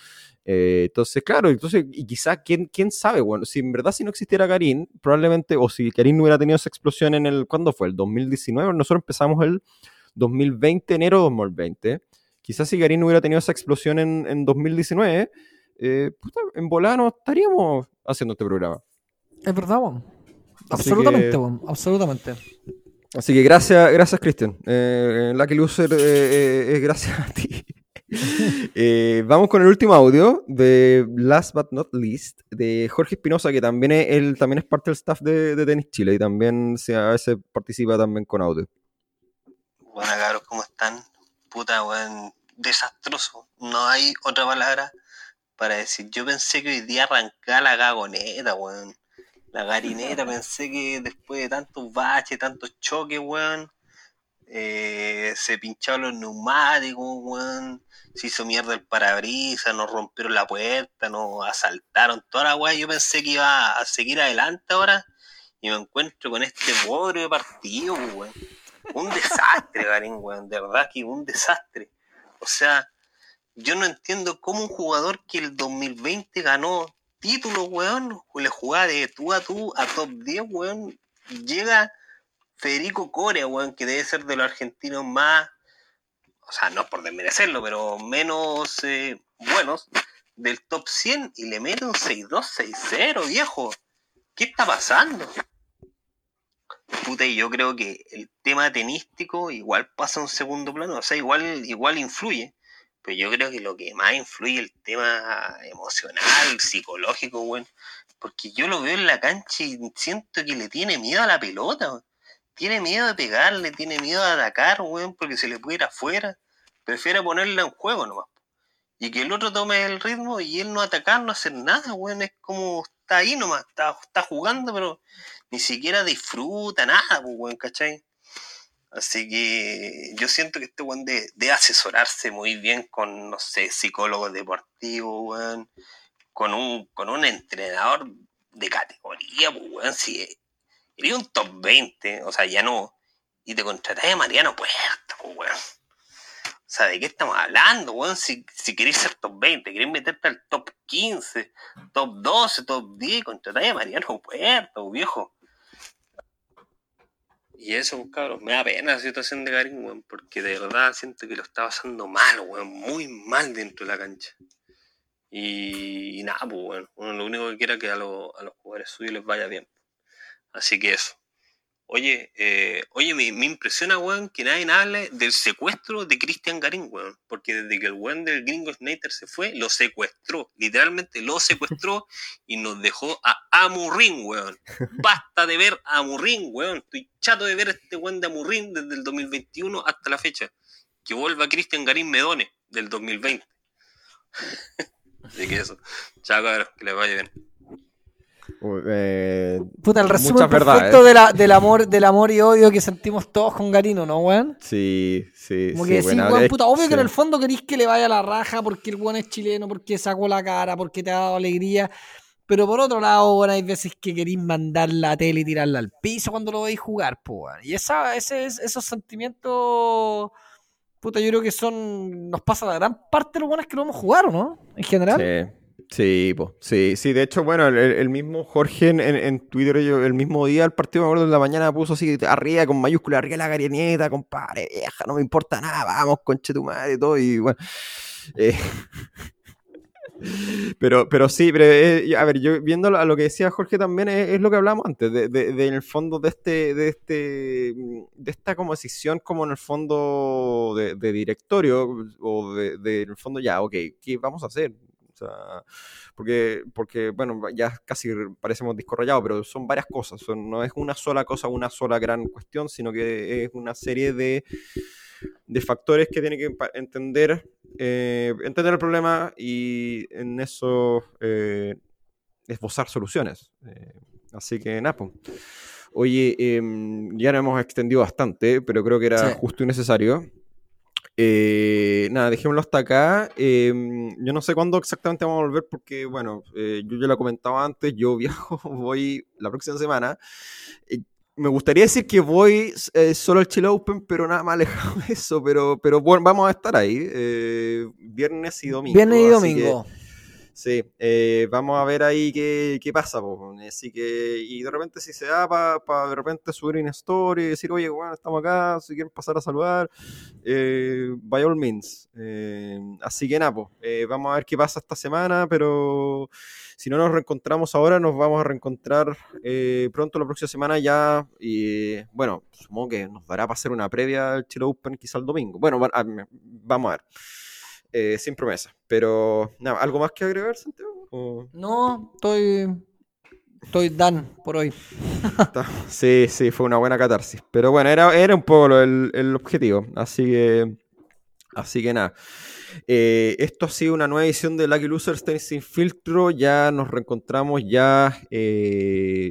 Entonces, claro, y quizás, ¿quién sabe? Bueno, si en verdad si no existiera Garín, probablemente, o si Garín no hubiera tenido esa explosión en el, ¿cuándo fue? El 2019, nosotros empezamos el 2020, enero de 2020, quizás si Garín no hubiera tenido esa explosión en 2019, en volada no estaríamos haciendo este programa. Es verdad, bueno. Absolutamente, bueno, absolutamente. Así que gracias Cristian. Lucky Loser, gracias a ti. Vamos con el último audio de Last But Not Least, de Jorge Espinosa, que también él también es parte del staff de Tenis Chile y también a veces participa también con audio. Bueno, cabros, ¿cómo están? Puta, weón, desastroso. No hay otra palabra para decir. Yo pensé que hoy día arrancaba la gagoneta, weón. La garinera, pensé que después de tantos baches, tantos choques, weón, se pincharon los neumáticos, weón, se hizo mierda el parabrisas, nos rompieron la puerta, nos asaltaron toda la weá. Yo pensé que iba a seguir adelante ahora y me encuentro con este pobre partido, weón. Un desastre, Garín, weón, de verdad que un desastre. O sea, yo no entiendo cómo un jugador que el 2020 ganó títulos, weón, le jugaba de tú a tú a top 10, weón, llega Federico Coria, weón, que debe ser de los argentinos más, o sea, no por desmerecerlo, pero menos buenos, del top 100, y le mete un 6-2, 6-0, viejo. ¿Qué está pasando? Puta, y yo creo que el tema tenístico igual pasa a un segundo plano, o sea, igual influye, pero yo creo que lo que más influye es el tema emocional, psicológico, weón, porque yo lo veo en la cancha y siento que le tiene miedo a la pelota, weón. Tiene miedo de pegarle, tiene miedo de atacar, weón, porque se le puede ir afuera. Prefiere ponerla en juego nomás. Y que el otro tome el ritmo y él no atacar, no hacer nada, weón. Es como está ahí nomás, está jugando, pero ni siquiera disfruta nada, pues, weón, ¿cachai? Así que yo siento que este weón de asesorarse muy bien con, no sé, psicólogos deportivos, weón, con un entrenador de categoría, pues, weón, si es. Quería un top 20, o sea, ya no. Y te contratás a Mariano Puerta, pues, weón. O sea, ¿de qué estamos hablando, weón? Si querés ser top 20, querés meterte al top 15, top 12, top 10, contratás a Mariano Puerta, viejo. Y eso, cabros, me da pena la situación de Garín, weón, porque de verdad siento que lo está pasando mal, weón, muy mal dentro de la cancha. Y nada, pues, bueno, uno lo único que quiera es que a los jugadores suyos les vaya bien. Así que eso. Oye, me impresiona, weón, que nadie hable del secuestro de Cristian Garín, weón. Porque desde que el weón del gringo Snyder se fue, lo secuestró. Literalmente lo secuestró y nos dejó a Amurrín, weón. Basta de ver a Amurrín, weón. Estoy chato de ver a este weón de Amurrín desde el 2021 hasta la fecha. Que vuelva Cristian Garín Medone del 2020. Así que eso. Chao, cabrón. Que les vaya bien. Puta, el resumen perfecto del amor y odio que sentimos todos con Garino, ¿no, weón? Sí. Como que decís, sí, weón, puta, obvio que en el fondo querís que le vaya la raja porque el weón es chileno, porque sacó la cara, porque te ha dado alegría. Pero por otro lado, weón, hay veces que querís mandar la tele y tirarla al piso cuando lo veis jugar, po, weón. Y esos sentimientos, puta, yo creo que nos pasa la gran parte de los weones que lo hemos jugado, ¿no? En general. Sí. Sí, de hecho, bueno, el mismo Jorge en Twitter, yo, el mismo día del partido, me acuerdo, en la mañana puso así, arriba, con mayúscula, arriba la garineta, compadre, vieja, no me importa nada, vamos, conche tu madre, y todo, y bueno. Pero sí, a ver, yo viendo a lo que decía Jorge también, es lo que hablamos antes, de en el fondo de esta como decisión, como en el fondo de directorio, o de en el fondo ya, ok, ¿qué vamos a hacer? O sea, porque bueno, ya casi parecemos disco rayado, pero son varias cosas, no es una sola cosa, una sola gran cuestión, sino que es una serie de factores que tiene que entender el problema y en eso esbozar soluciones. Así que nada, pues. Oye, ya nos hemos extendido bastante, pero creo que era justo y necesario. Nada, dejémoslo hasta acá. Yo no sé cuándo exactamente vamos a volver porque, bueno, yo ya lo he comentado antes, yo viajo, voy la próxima semana. Me gustaría decir que voy solo al Chile Open, pero nada más alejado de eso, pero bueno, vamos a estar ahí viernes y domingo. Viernes y domingo. Sí, vamos a ver ahí qué pasa, po. Así que, y de repente si se da para de repente subir una story y decir, oye, bueno, estamos acá, si quieren pasar a saludar, by all means. Así que nada, po, vamos a ver qué pasa esta semana, pero si no nos reencontramos ahora, nos vamos a reencontrar pronto la próxima semana ya, y bueno, supongo que nos dará para hacer una previa al Chile Open quizá el domingo. Bueno, vamos a ver. Sin promesa, pero nada, ¿algo más que agregar, Santiago? ¿O? No, estoy dan por hoy. Sí, fue una buena catarsis, pero bueno, era un poco el objetivo, así que nada. Esto ha sido una nueva edición de Lucky Losers Tenis Sin Filtro. Ya nos reencontramos ya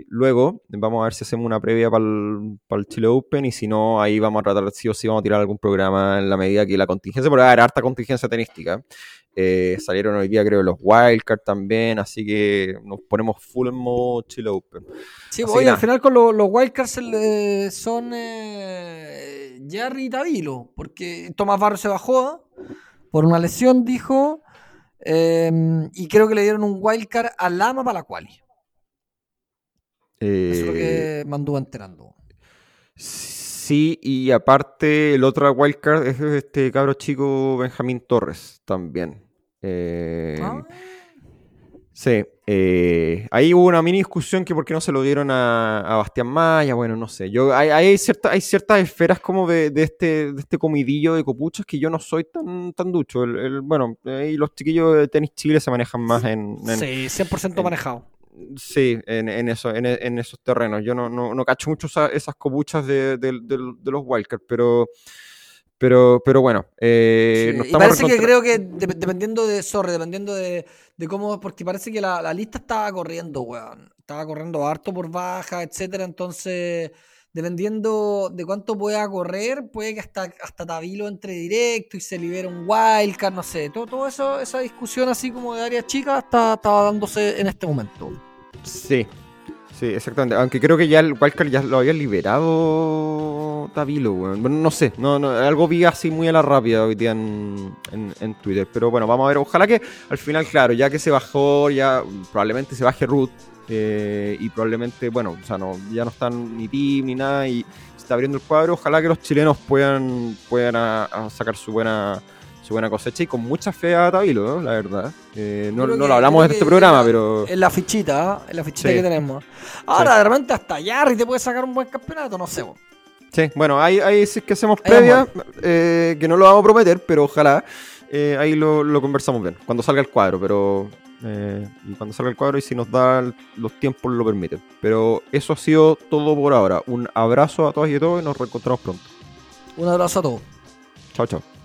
luego. Vamos a ver si hacemos una previa para el Chile Open, y si no, ahí vamos a tratar, sí o sí vamos a tirar algún programa en la medida que la contingencia, porque va a haber harta contingencia tenística. Salieron hoy día, creo, los wildcards también, así que nos ponemos full en modo Chile Open. Sí, hoy al final con los wildcards son Jarry y Tabilo, porque Tomás Barro se bajó por una lesión, dijo, y creo que le dieron un wildcard a Lama para la quali. Eso es lo que me anduvo enterando. Sí, y aparte el otro wildcard es este cabro chico Benjamín Torres también. Sí, ahí hubo una mini discusión que por qué no se lo dieron a Bastián Maya, bueno, no sé. Yo, hay ciertas esferas como de este comidillo de copuchas que yo no soy tan ducho. Bueno, ahí los chiquillos de Tenis Chile se manejan más en sí, 100% manejado. Sí, en esos terrenos. Yo no cacho mucho esas copuchas de los wildcards, pero bueno, sí, nos y parece que creo que dependiendo de cómo, porque parece que la lista estaba corriendo, weón. Estaba corriendo harto por baja, etcétera. Entonces, dependiendo de cuánto pueda correr, puede que hasta Tabilo entre directo y se libera un wildcard, no sé. Todo eso, esa discusión así como de área chica estaba dándose en este momento. Sí, exactamente. Aunque creo que ya el wildcard ya lo había liberado Tabilo, weón. Bueno, no sé. No, algo vi así muy a la rápida hoy día en Twitter. Pero bueno, vamos a ver. Ojalá que al final, claro, ya que se bajó, ya probablemente se baje Ruth. Y probablemente, bueno, o sea, ya no están ni Tim ni nada y se está abriendo el cuadro. Ojalá que los chilenos puedan a sacar su buena cosecha, y con mucha fe a Tabilo, ¿no? La verdad. No lo hablamos en este programa, pero... En la fichita sí, que tenemos. Ahora, sí, de repente hasta Jarry te puede sacar un buen campeonato, no sé. Sí, bueno, ahí sí que hacemos previa, que no lo vamos a prometer, pero ojalá. Ahí lo conversamos bien, cuando salga el cuadro, pero... y cuando salga el cuadro y si nos da los tiempos lo permiten. Pero eso ha sido todo por ahora. Un abrazo a todas y a todos y nos reencontramos pronto. Un abrazo a todos. Chao, chao.